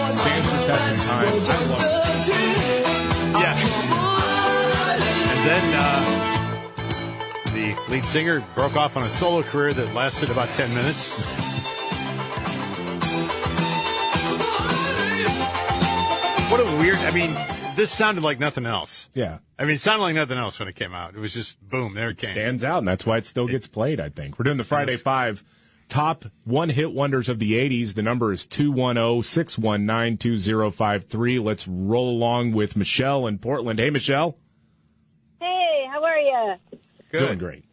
song. Stands for test and time. I love it. Yes. And then... the lead singer broke off on a solo career that lasted about 10 minutes. What a weird, I mean, this sounded like nothing else. Yeah. I mean, it sounded like nothing else when it came out. It was just, boom, there it came. Stands out, and that's why it still gets played, I think. We're doing the Friday Five Top One-Hit Wonders of the 80s. The number is 210-619-2053. Let's roll along with Michelle in Portland. Hey, Michelle. Hey, how are you? Good. Doing great.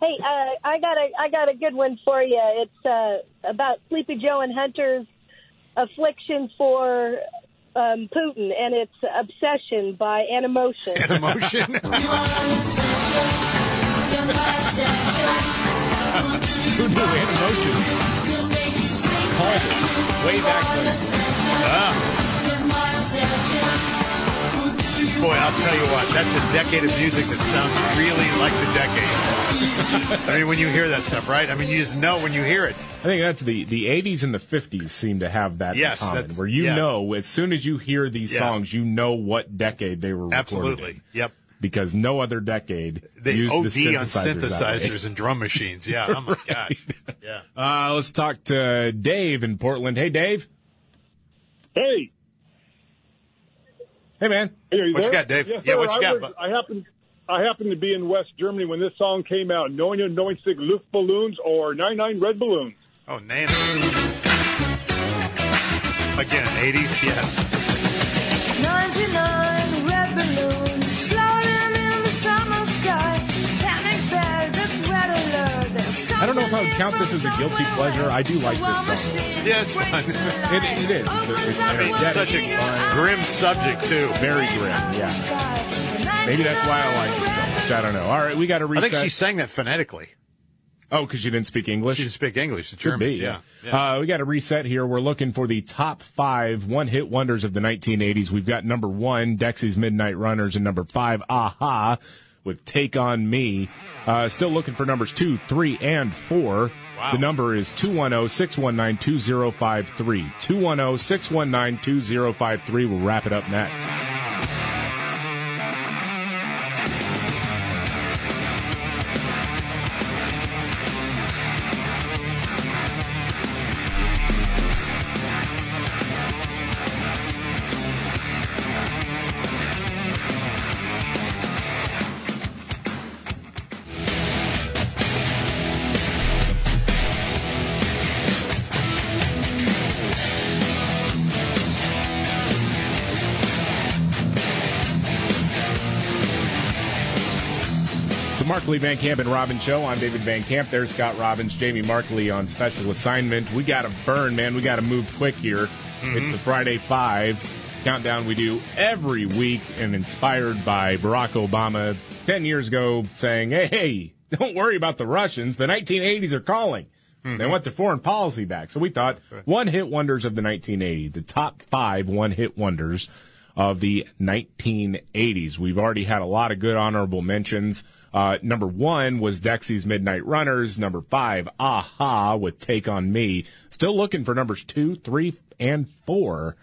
Hey, I got a good one for you. It's about Sleepy Joe and Hunter's affliction for Putin, and it's Obsession by Animotion. Who knew Animotion? Way back then. Boy, I'll tell you what, that's a decade of music that sounds really like the decade. I mean, when you hear that stuff, right? I mean, you just know when you hear it. I think that's the 80s and the 50s seem to have that in common, where you know, as soon as you hear these songs, you know what decade they were recorded in. Yep. Because no other decade used OD the synthesizers and drum machines. Yeah, oh my gosh. Yeah. Let's talk to Dave in Portland. Hey, Dave. Hey. Hey, man. Hey, are you there? You got, Dave? Yeah, what you got? I happened to be in West Germany when this song came out. Knowing Sick Luftballons or 99 Red Balloons. Oh, name again, 80s, yes. 99 Red Balloons floating in the summer sky. Panic bells, it's red alert. I don't know if I would count this as a guilty pleasure. I do like this song. Yeah, it's fun. It is. It's such a grim subject, too. Very grim, yeah. Maybe that's why I like it so much. I don't know. All right, we got to reset. I think she sang that phonetically. Oh, because she didn't speak English? She didn't speak English. It's German, yeah. We got to reset here. We're looking for the top 5 one-hit wonders of the 1980s. We've got number 1, Dexy's Midnight Runners, and number 5, Aha!, with Take On Me. Still looking for numbers 2, 3, and 4. Wow. The number is 210-619-2053. 210-619-2053. We'll wrap it up next. Van Camp and Robbins Show. I'm David Van Camp. There's Scott Robbins. Jamie Markley on special assignment. We got to burn, man. We got to move quick here. Mm-hmm. It's the Friday 5 countdown we do every week, and inspired by Barack Obama 10 years ago saying, hey, don't worry about the Russians. The 1980s are calling. Mm-hmm. They want their foreign policy back. So we thought one-hit wonders of the 1980s, the top 5 one-hit wonders of the 1980s. We've already had a lot of good honorable mentions. Number 1 was Dexy's Midnight Runners. Number 5, Aha! With Take On Me. Still looking for numbers 2, 3, and 4.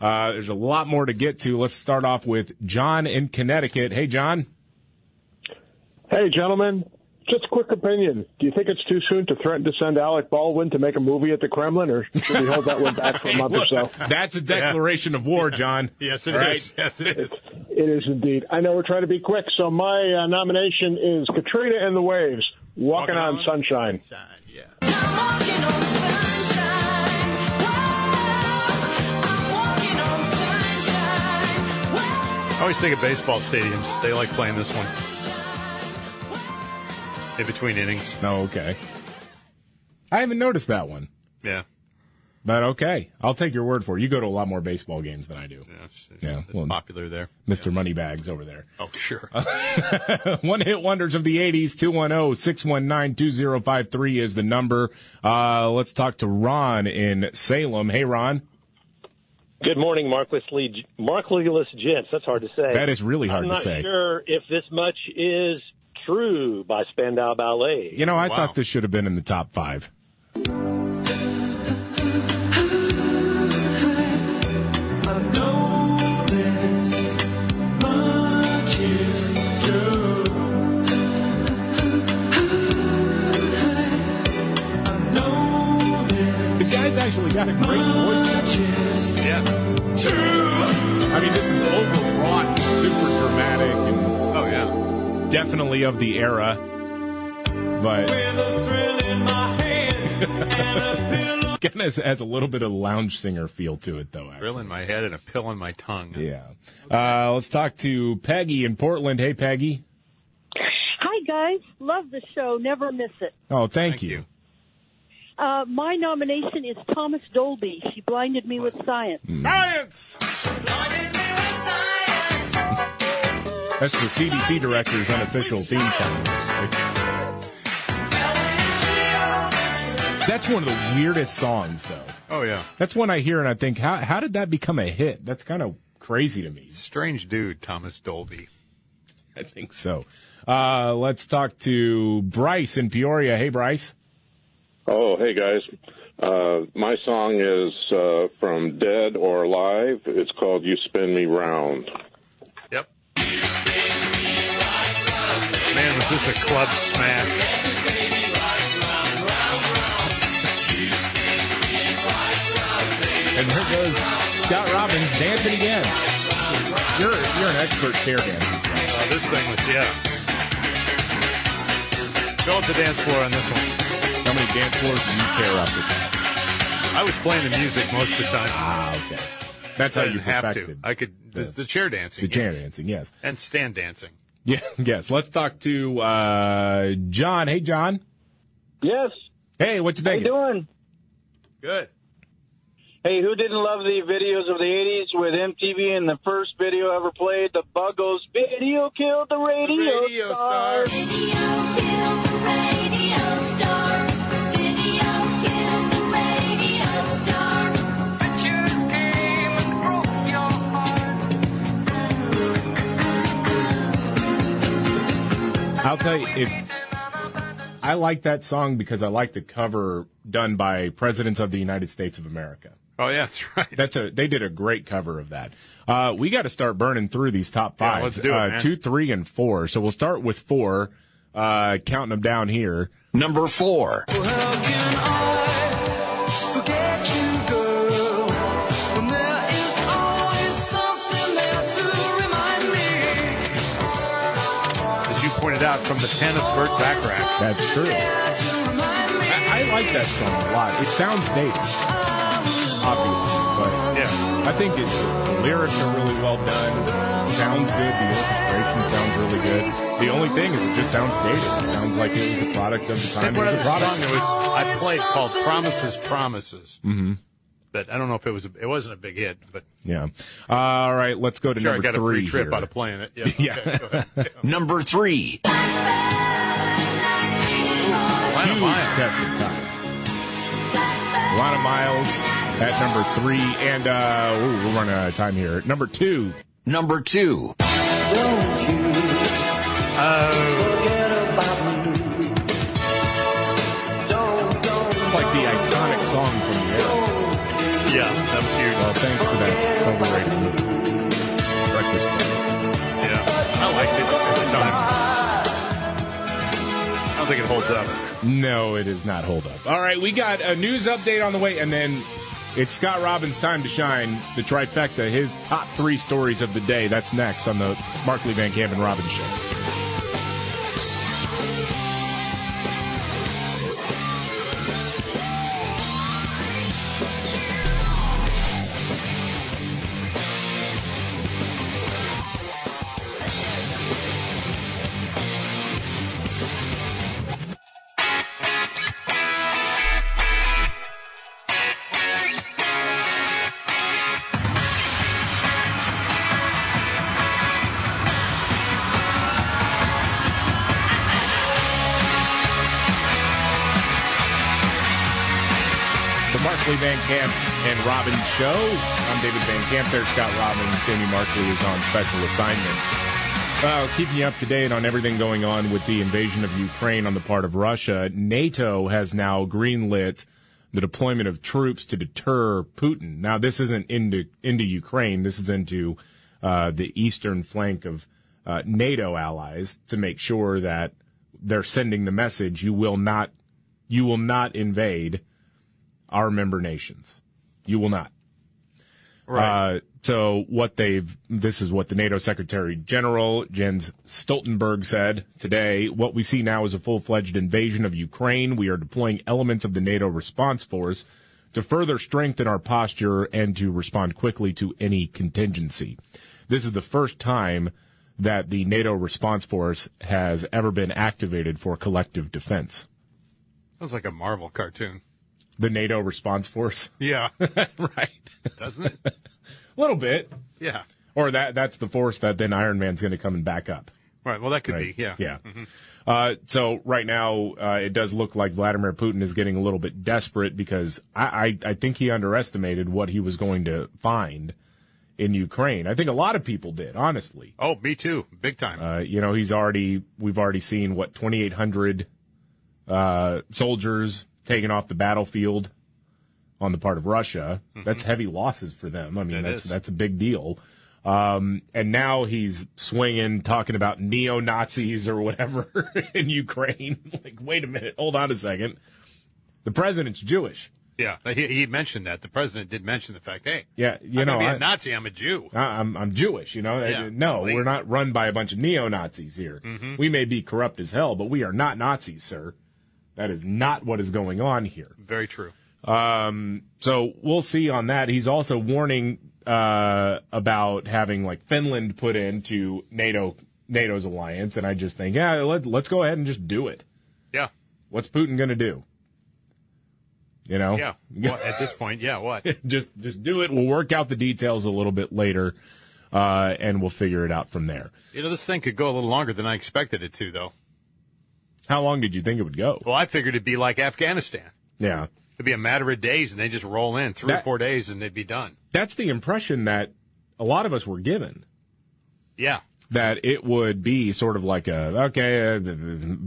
There's a lot more to get to. Let's start off with John in Connecticut. Hey, John. Hey, gentlemen. Just a quick opinion. Do you think it's too soon to threaten to send Alec Baldwin to make a movie at the Kremlin, or should we hold that one back for a month or so? That's a declaration of war, John. Yes, it is. Yes, it is. It is indeed. I know we're trying to be quick, so my nomination is Katrina and the Waves, Walking on Sunshine. Sunshine, yeah. I'm walking on sunshine. Whoa, I'm walking on sunshine. Whoa. I always think of baseball stadiums. They like playing this one. In between innings. Oh, okay. I haven't noticed that one. Yeah. But okay. I'll take your word for it. You go to a lot more baseball games than I do. Yeah. It's popular there. Mr. Moneybags over there. Oh, sure. One hit wonders of the 80s, 210-619-2053 is the number. Let's talk to Ron in Salem. Hey, Ron. Good morning, Markless gents. That's hard to say. That is really hard to say. I'm not sure if this much is True by Spandau Ballet. You know, I thought this should have been in the top 5. The guy's actually got a great voice. Yeah. I mean, this is overwrought and super dramatic. And definitely of the era, but kind of has a little bit of lounge singer feel to it, though. Actually. Thrill in my head and a pill in my tongue. Yeah. Let's talk to Peggy in Portland. Hey, Peggy. Hi, guys. Love the show. Never miss it. Oh, thank you. My nomination is Thomas Dolby. She blinded me with science. Science! She blinded me with science. That's the CDC director's unofficial theme song. That's one of the weirdest songs, though. Oh, yeah. That's one I hear and I think, how did that become a hit? That's kind of crazy to me. Strange dude, Thomas Dolby. I think so. Let's talk to Bryce in Peoria. Hey, Bryce. Oh, hey, guys. My song is from Dead or Alive. It's called You Spin Me Round. Yep. You spin me round, man, was this a club smash? And here goes Scott Robbins dancing again. You're an expert chair dancer. This thing was, yeah. Go up the dance floor on this one. How many dance floors do you tear up? I was playing the music most of the time. Ah, okay. That's how you perfected. I could the chair dancing. The chair dancing, yes. And stand dancing. Yeah, yes. Let's talk to John. Hey, John. Yes. Hey, what you thinking? How you doing? Good. Hey, who didn't love the videos of the 80s with MTV and the first video ever played, the Buggles, Video Killed the Radio, Star. Video killed the radio star. Video killed the radio star. The tears came and broke your heart. I'll tell you, I like that song because I like the cover done by Presidents of the United States of America. Oh, yeah, that's right. They did a great cover of that. We got to start burning through these top fives. Yeah, let's do it, man. 2, 3, and 4. So we'll start with 4, counting them down here. Number 4. Well, how can I forget you, girl, when there is always something there to remind me? As you pointed out, from the pen of Burt Bacharach. That's true. I like that song a lot. It sounds dated. Obviously, but yeah. I think the lyrics are really well done. Sounds good. The orchestration sounds really good. The only thing is it just sounds dated. It sounds like it was a product of the time. It was a product. It was, I played called Promises, Promises. Mm-hmm. But I don't know if it wasn't a big hit. But yeah. All right, let's go to number 3. I got a free trip out of playing it. Yeah. Okay, go ahead. Yeah. Number 3. Alana Miles at number 3, and we're running out of time here. Number two. Don't you forget about me. It's like the iconic song from the era. Yeah, that was huge. Well, thanks for that overrated movie. Breakfast Club. Yeah, I liked it at the time. I don't think it holds up. No, it is not hold up. All right, we got a news update on the way, and then it's Scott Robbins' time to shine, the trifecta, his top 3 stories of the day. That's next on the Markley Van Camp and Robbins Show. Van Camp and Robbins Show. I'm David Van Camp. There's Scott Robbins. Jamie Markley is on special assignment. Well, keeping you up to date on everything going on with the invasion of Ukraine on the part of Russia, NATO has now greenlit the deployment of troops to deter Putin. Now, this isn't into Ukraine. This is into the eastern flank of NATO allies to make sure that they're sending the message, you will not invade our member nations. You will not. Right. So this is what the NATO Secretary General Jens Stoltenberg said today. What we see now is a full-fledged invasion of Ukraine. We are deploying elements of the NATO response force to further strengthen our posture and to respond quickly to any contingency. This is the first time that the NATO response force has ever been activated for collective defense. Sounds like a Marvel cartoon. The NATO response force. Yeah. Right. Doesn't it? A little bit. Yeah. Or that's the force that then Iron Man's going to come and back up. Right. Well, that could be. Yeah. Yeah. Mm-hmm. So right now, it does look like Vladimir Putin is getting a little bit desperate because I think he underestimated what he was going to find in Ukraine. I think a lot of people did, honestly. Oh, me too. Big time. We've already seen, 2,800 soldiers taken off the battlefield on the part of Russia. Mm-hmm. That's heavy losses for them. I mean, that's a big deal. And now he's swinging, talking about neo-Nazis or whatever in Ukraine. Wait a minute. Hold on a second. The president's Jewish. Yeah, he mentioned that. The president did mention the fact, hey, yeah, I'm a Nazi, I'm a Jew. I'm Jewish, Yeah, no, please. We're not run by a bunch of neo-Nazis here. Mm-hmm. We may be corrupt as hell, but we are not Nazis, sir. That is not what is going on here. Very true. So we'll see on that. He's also warning about having Finland put into NATO's alliance, and I just think, let's go ahead and just do it. Yeah. What's Putin going to do? Yeah. Well, at this point, what? just do it. We'll work out the details a little bit later, and we'll figure it out from there. This thing could go a little longer than I expected it to, though. How long did you think it would go? Well, I figured it'd be like Afghanistan. Yeah. It'd be a matter of days, and they just roll in 3 or 4 days, and they'd be done. That's the impression that a lot of us were given. Yeah. That it would be sort of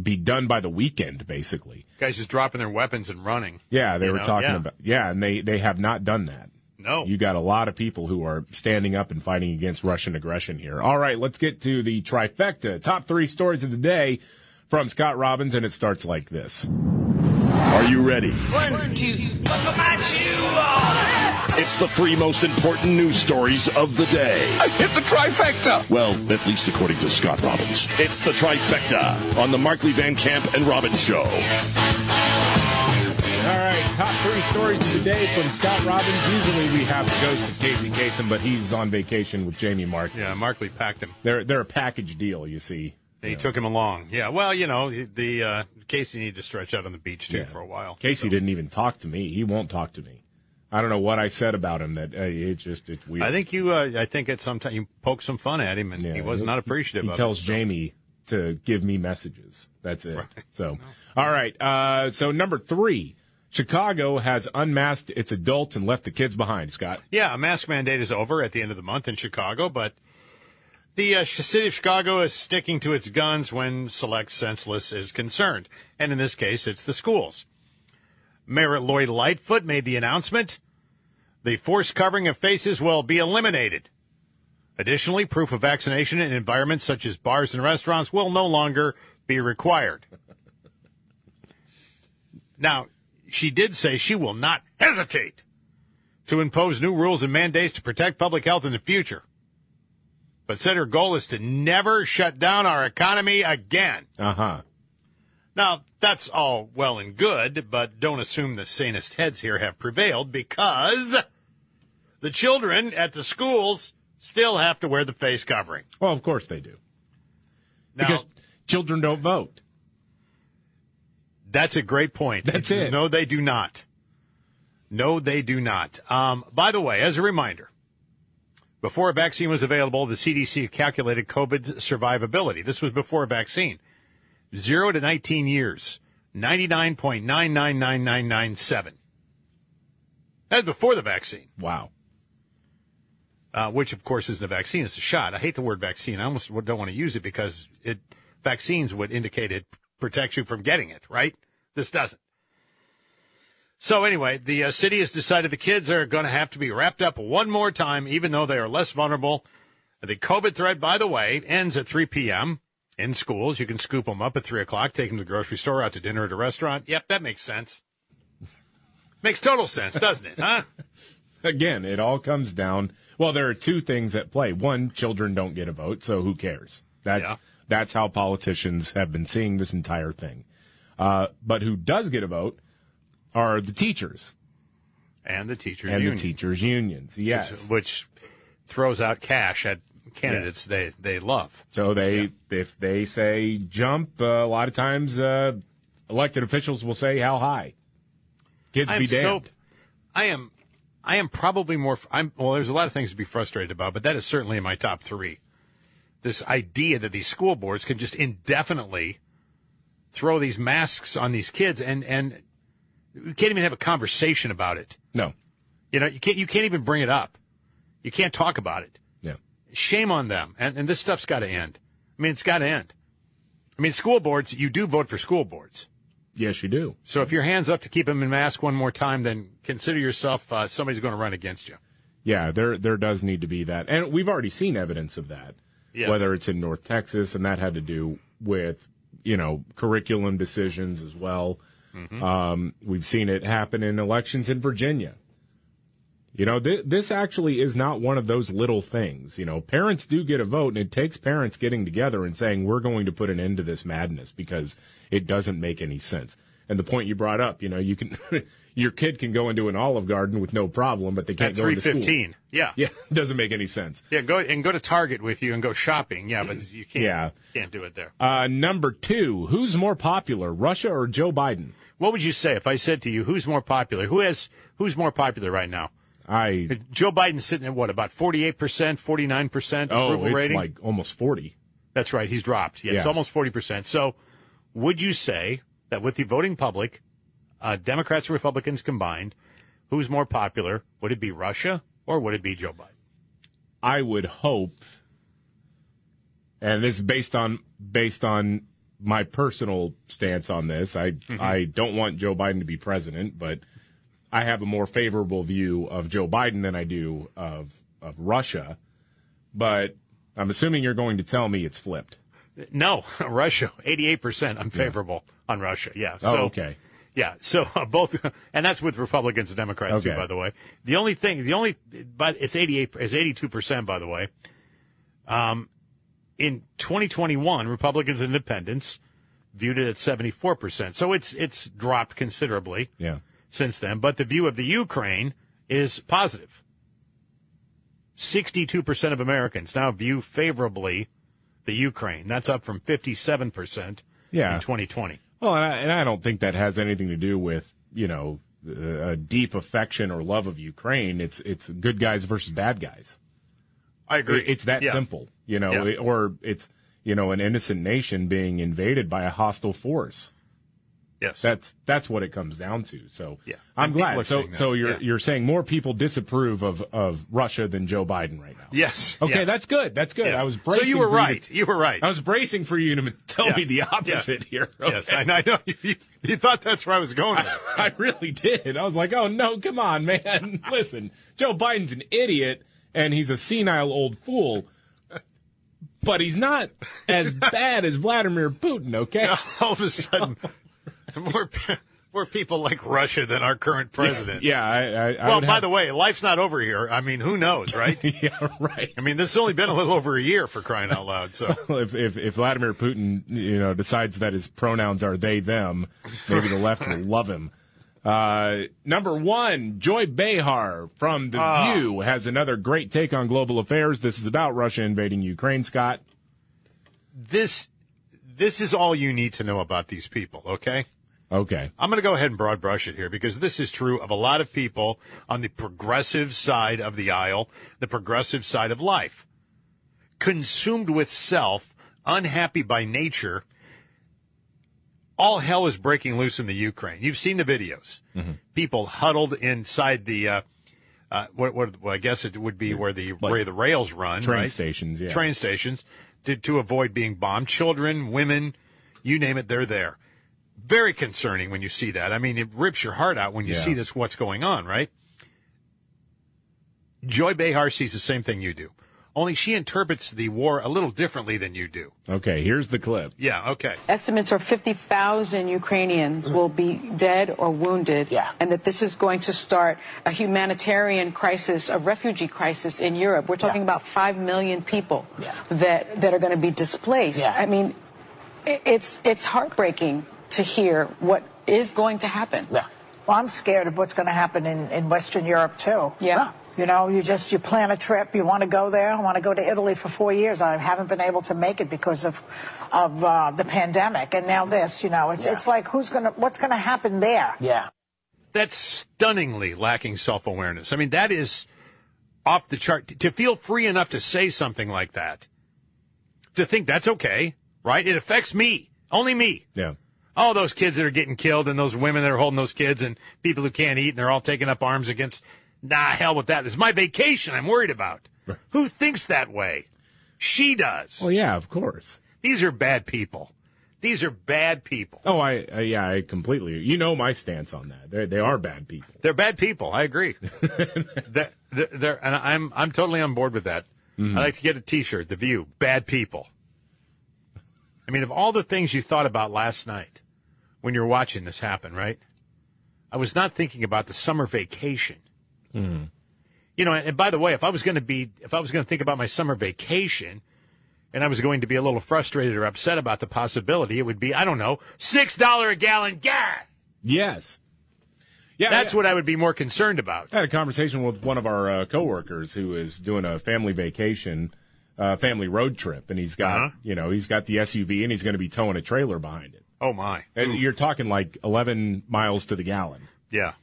be done by the weekend, basically. Guys just dropping their weapons and running. Yeah, they were talking about. Yeah, and they have not done that. No. You got a lot of people who are standing up and fighting against Russian aggression here. All right, let's get to the trifecta. Top 3 stories of the day from Scott Robbins, and it starts like this. Are you ready? 1, 2, it's the 3 most important news stories of the day. I hit the trifecta. Well, at least according to Scott Robbins. It's the trifecta on the Markley, Van Camp, and Robbins Show. All right, top 3 stories of the day from Scott Robbins. Usually we have the ghost of Casey Kasem, but he's on vacation with Jamie Markley. Yeah, Markley packed him. They're a package deal, you see. They took him along. Yeah, well, the Casey needed to stretch out on the beach, too, for a while. Casey didn't even talk to me. He won't talk to me. I don't know what I said about him. That it's weird. I think at some time you poked some fun at him, and he was not appreciative of it. He tells Jamie to give me messages. That's it. Right. So, all right. So, number 3. Chicago has unmasked its adults and left the kids behind, Scott. Yeah, a mask mandate is over at the end of the month in Chicago, but... The city of Chicago is sticking to its guns when select senseless is concerned, and in this case, it's the schools. Mayor Lori Lightfoot made the announcement. The forced covering of faces will be eliminated. Additionally, proof of vaccination in environments such as bars and restaurants will no longer be required. Now, she did say she will not hesitate to impose new rules and mandates to protect public health in the future, but said her goal is to never shut down our economy again. Uh-huh. Now, that's all well and good, but don't assume the sanest heads here have prevailed, because the children at the schools still have to wear the face covering. Well, of course they do. Now, because children don't vote. That's a great point. That's it. No, they do not. No, they do not. By the way, as a reminder, before a vaccine was available, the CDC calculated COVID's survivability. This was before a vaccine. 0 to 19 years, 99.999997. That's before the vaccine. Wow. Which, of course, isn't a vaccine. It's a shot. I hate the word vaccine. I almost don't want to use it because vaccines would indicate it protects you from getting it, right? This doesn't. So anyway, the city has decided the kids are going to have to be wrapped up one more time, even though they are less vulnerable. The COVID threat, by the way, ends at 3 p.m. in schools. You can scoop them up at 3 o'clock, take them to the grocery store, out to dinner at a restaurant. Yep, that makes sense. Makes total sense, doesn't it, huh? Again, it all comes down. Well, there are 2 things at play. 1, children don't get a vote, so who cares? That's how politicians have been seeing this entire thing. But who does get a vote are the teachers. And the teachers' unions. Yes. Which throws out cash at candidates they love. So if they say jump, a lot of times elected officials will say how high. Kids be damned. I am probably there's a lot of things to be frustrated about, but that is certainly in my top 3. This idea that these school boards can just indefinitely throw these masks on these kids and you can't even have a conversation about it. No. You can't even bring it up. You can't talk about it. Yeah. Shame on them. And this stuff's got to end. I mean, it's got to end. I mean, school boards, you do vote for school boards. Yes, you do. So if your hand's up to keep them in mask one more time, then consider yourself somebody's going to run against you. Yeah, there does need to be that. And we've already seen evidence of that, yes. Whether it's in North Texas, and that had to do with, curriculum decisions as well. Mm-hmm. We've seen it happen in elections in Virginia. This actually is not one of those little things. Parents do get a vote, and it takes parents getting together and saying, we're going to put an end to this madness because it doesn't make any sense. And the point you brought up, you can your kid can go into an Olive Garden with no problem, but they can't go into school. At 3:15, yeah. Yeah, it doesn't make any sense. Yeah, go to Target with you and go shopping, yeah, but you can't, can't do it there. Number two, who's more popular, Russia or Joe Biden? What would you say if I said to you, who's more popular? Who's more popular right now? Joe Biden's sitting at what, about 48%, 49% approval rating? It's like almost 40. That's right. He's dropped. Yeah, it's almost 40%. So would you say that with the voting public, Democrats and Republicans combined, who's more popular? Would it be Russia or would it be Joe Biden? I would hope, and this is based on my personal stance on this, I don't want Joe Biden to be president, but I have a more favorable view of Joe Biden than I do of Russia, but I'm assuming you're going to tell me it's flipped. No, Russia, 88% unfavorable on Russia. Yeah. So, okay. Yeah. So both, and that's with Republicans and Democrats too, by the way. But it's 82%, by the way. In 2021, Republicans and Independents viewed it at 74%. So it's dropped considerably. Yeah. Since then, but the view of the Ukraine is positive. 62% of Americans now view favorably the Ukraine. That's up from 57% in 2020. Well, and I don't think that has anything to do with, a deep affection or love of Ukraine. It's good guys versus bad guys. I agree. It's that simple, or it's, an innocent nation being invaded by a hostile force. Yes, that's what it comes down to. So I'm glad. So you're saying more people disapprove of Russia than Joe Biden right now. Yes. Okay, that's good. That's good. Yes. I was bracing. So you were right. You were right. I was bracing for you to tell me the opposite here. Okay. Yes, and I know you thought that's where I was going. I really did. I was like, oh no, come on, man. Listen, Joe Biden's an idiot and he's a senile old fool. But he's not as bad as Vladimir Putin. Okay. Now, all of a sudden. More people like Russia than our current president. The way, life's not over here. I mean, who knows, right? Yeah, right. I mean, this has only been a little over a year, for crying out loud. So if Vladimir Putin, decides that his pronouns are they, them, maybe the left will love him. Number one, Joy Behar from The View has another great take on global affairs. This is about Russia invading Ukraine, Scott. This is all you need to know about these people, okay? Okay. I'm going to go ahead and broad brush it here because this is true of a lot of people on the progressive side of the aisle, the progressive side of life. Consumed with self, unhappy by nature, all hell is breaking loose in the Ukraine. You've seen the videos. Mm-hmm. People huddled inside the, I guess it would be where the rails run. Train stations, yeah. Train stations to avoid being bombed. Children, women, you name it, they're there. Very concerning when you see that. I mean, it rips your heart out when you see this, what's going on, right? Joy Behar sees the same thing you do, only she interprets the war a little differently than you do. Okay, here's the clip. Yeah, okay. Estimates are 50,000 Ukrainians will be dead or wounded, and that this is going to start a humanitarian crisis, a refugee crisis in Europe. We're talking about 5 million people that are going to be displaced. Yeah. I mean, it's heartbreaking to hear what is going to happen. Yeah. Well, I'm scared of what's going to happen in Western Europe, too. Yeah. You plan a trip. You want to go there. I want to go to Italy for 4 years. I haven't been able to make it because of the pandemic. And now this, it's like what's going to happen there? Yeah. That's stunningly lacking self-awareness. I mean, that is off the chart. To feel free enough to say something like that, to think that's okay, right? It affects me, only me. Yeah. All those kids that are getting killed and those women that are holding those kids and people who can't eat and they're all taking up arms against nah, hell with that. It's my vacation I'm worried about. Who thinks that way? She does. Well, yeah, of course. These are bad people. These are bad people. Oh, I completely. You know my stance on that. They are bad people. They're bad people. I agree. And I'm totally on board with that. Mm-hmm. I'd like to get a T-shirt. The View, bad people. I mean, of all the things you thought about last night when you're watching this happen, right? I was not thinking about the summer vacation. Mm-hmm. You know, and by the way, if I was going to think about my summer vacation, and I was going to be a little frustrated or upset about the possibility, it would be, I don't know, $6 a gallon gas. Yes. Yeah, that's what I would be more concerned about. I had a conversation with one of our coworkers who is doing a family vacation, family road trip, and he's got, you know, he's got the SUV and he's going to be towing a trailer behind it. Oh my! And you're talking like 11 miles to the gallon. Yeah.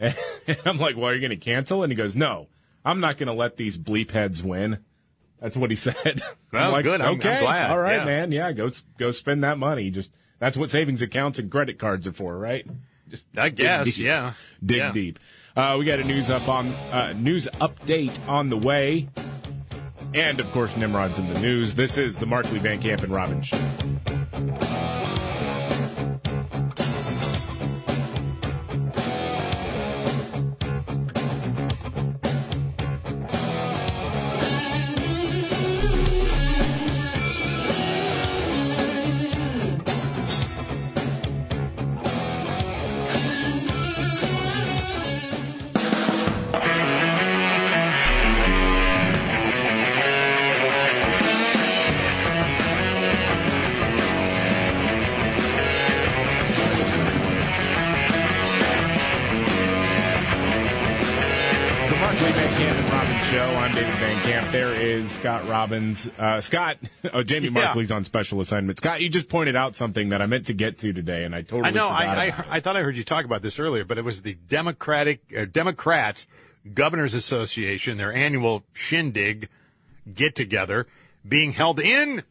And I'm like, well, are you going to cancel? And he goes, no, I'm not going to let these bleep heads win. That's what he said. Well, I'm like, good. I'm glad. All right, man. Yeah, go spend that money. Just that's what savings accounts and credit cards are for, right? Just I guess. Deep. Yeah. Dig deep. We got a news update on the way, and of course, Nimrod's in the news. This is the Markley, Van Camp, and Robbins Show. Scott Robbins. Jamie Markley's on special assignment. Scott, you just pointed out something that I meant to get to today, and I totally forgot about it. I thought I heard you talk about this earlier, but it was the Democrats Governors Association, their annual shindig get-together, being held in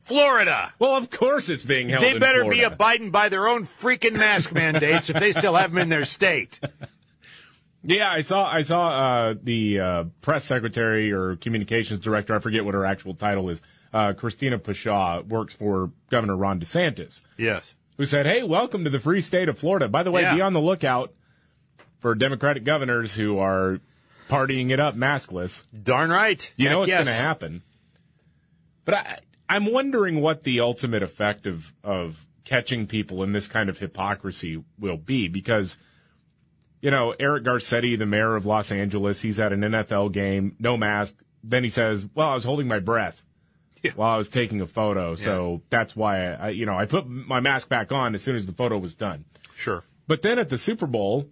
Florida. Well, of course it's being held in Florida. They better be abiding by their own freaking mask mandates if they still have them in their state. Yeah, I saw the press secretary or communications director, I forget what her actual title is, Christina Pushaw, works for Governor Ron DeSantis. Yes. Who said, hey, welcome to the free state of Florida. By the way, be on the lookout for Democratic governors who are partying it up maskless. Darn right. You know what's going to happen. But I'm wondering what the ultimate effect of catching people in this kind of hypocrisy will be, because you know, Eric Garcetti, the mayor of Los Angeles, he's at an NFL game, no mask. Then he says, well, I was holding my breath while I was taking a photo. So that's why, I put my mask back on as soon as the photo was done. Sure. But then at the Super Bowl,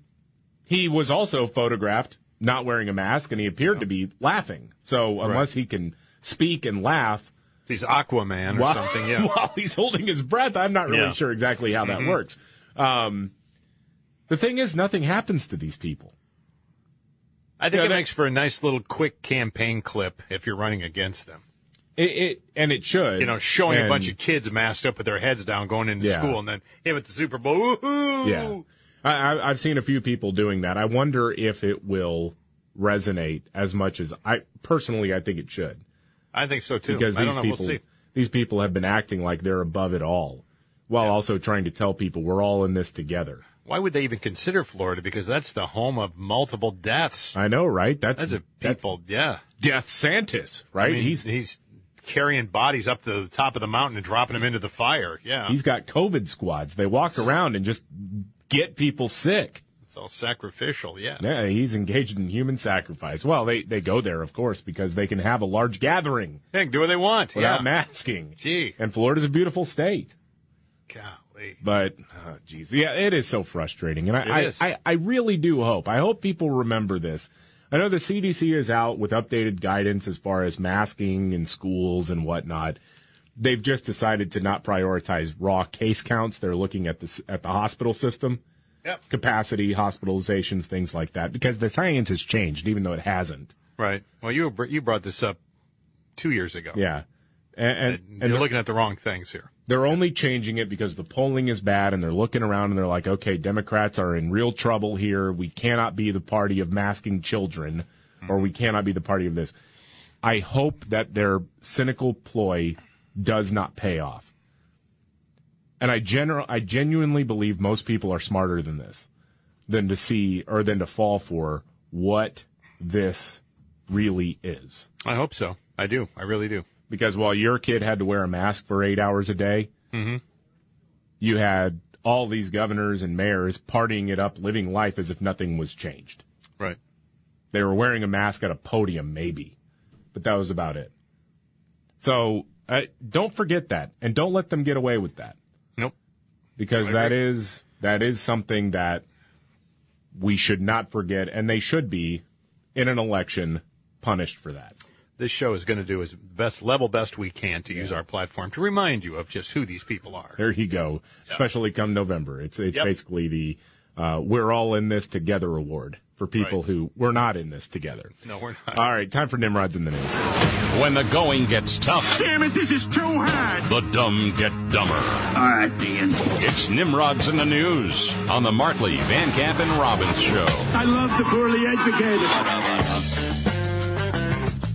he was also photographed not wearing a mask, and he appeared to be laughing. So unless he can speak and laugh. He's Aquaman or something, while he's holding his breath, I'm not really sure exactly how that works. The thing is, nothing happens to these people. I think it makes for a nice little quick campaign clip if you're running against them. And it should. You know, showing a bunch of kids masked up with their heads down going into school, and then him at the Super Bowl. Woo-hoo! Yeah. I've seen a few people doing that. I wonder if it will resonate as much as I think it should. I think so, too. Because we'll see. These people have been acting like they're above it all while also trying to tell people we're all in this together. Why would they even consider Florida? Because that's the home of multiple deaths. I know, right? That's Death Santis, right? I mean, he's carrying bodies up to the top of the mountain and dropping them into the fire. Yeah, he's got COVID squads. They walk around and just get people sick. It's all sacrificial. Yeah. Yeah, he's engaged in human sacrifice. Well, they go there, of course, because they can have a large gathering. They can do what they want without masking. Gee, and Florida's a beautiful state. God. But, it is so frustrating. And I really do hope. I hope people remember this. I know the CDC is out with updated guidance as far as masking in schools and whatnot. They've just decided to not prioritize raw case counts. They're looking at the hospital system, capacity, hospitalizations, things like that, because the science has changed, even though it hasn't. Right. Well, you brought this up 2 years ago. Yeah. And they're looking at the wrong things here. They're only changing it because the polling is bad, and they're looking around and they're like, okay, Democrats are in real trouble here. We cannot be the party of masking children, or we cannot be the party of this. I hope that their cynical ploy does not pay off. And I genuinely believe most people are smarter than this, than to see or than to fall for what this really is. I hope so. I do. I really do. Because while your kid had to wear a mask for 8 hours a day, you had all these governors and mayors partying it up, living life as if nothing was changed. Right. They were wearing a mask at a podium, maybe, but that was about it. So don't forget that, and don't let them get away with that. Nope. Because that is something that we should not forget, and they should be, in an election, punished for that. This show is going to do his best we can to use our platform to remind you of just who these people are. There you go. Yep. Especially come November. It's basically the We're All in This Together award for people who we're not in this together. No, we're not. All right, time for Nimrods in the News. When the going gets tough. Damn it, this is too hard. The dumb get dumber. All right, Dan. It's Nimrods in the News on the Martley, Van Camp, and Robbins show. I love the poorly educated.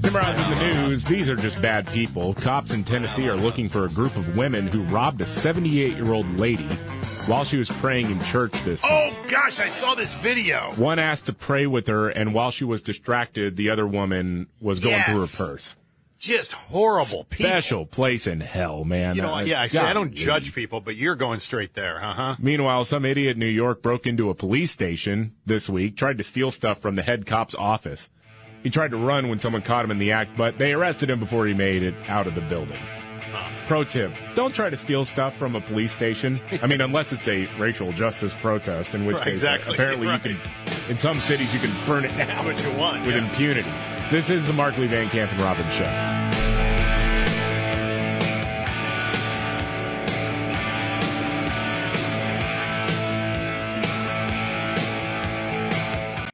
Nimrods in the News. These are just bad people. Cops in Tennessee are looking for a group of women who robbed a 78-year-old lady while she was praying in church this morning. Oh, gosh, I saw this video. One asked to pray with her, and while she was distracted, the other woman was going through her purse. Just horrible people. Special place in hell, man. You know, I don't judge people, but you're going straight there, Meanwhile, some idiot in New York broke into a police station this week, tried to steal stuff from the head cop's office. He tried to run when someone caught him in the act, but they arrested him before he made it out of the building. Pro tip, don't try to steal stuff from a police station. I mean, unless it's a racial justice protest, in which case apparently you can, in some cities, you can burn it down with impunity. This is the Markley, Van Camp, and Robbins show.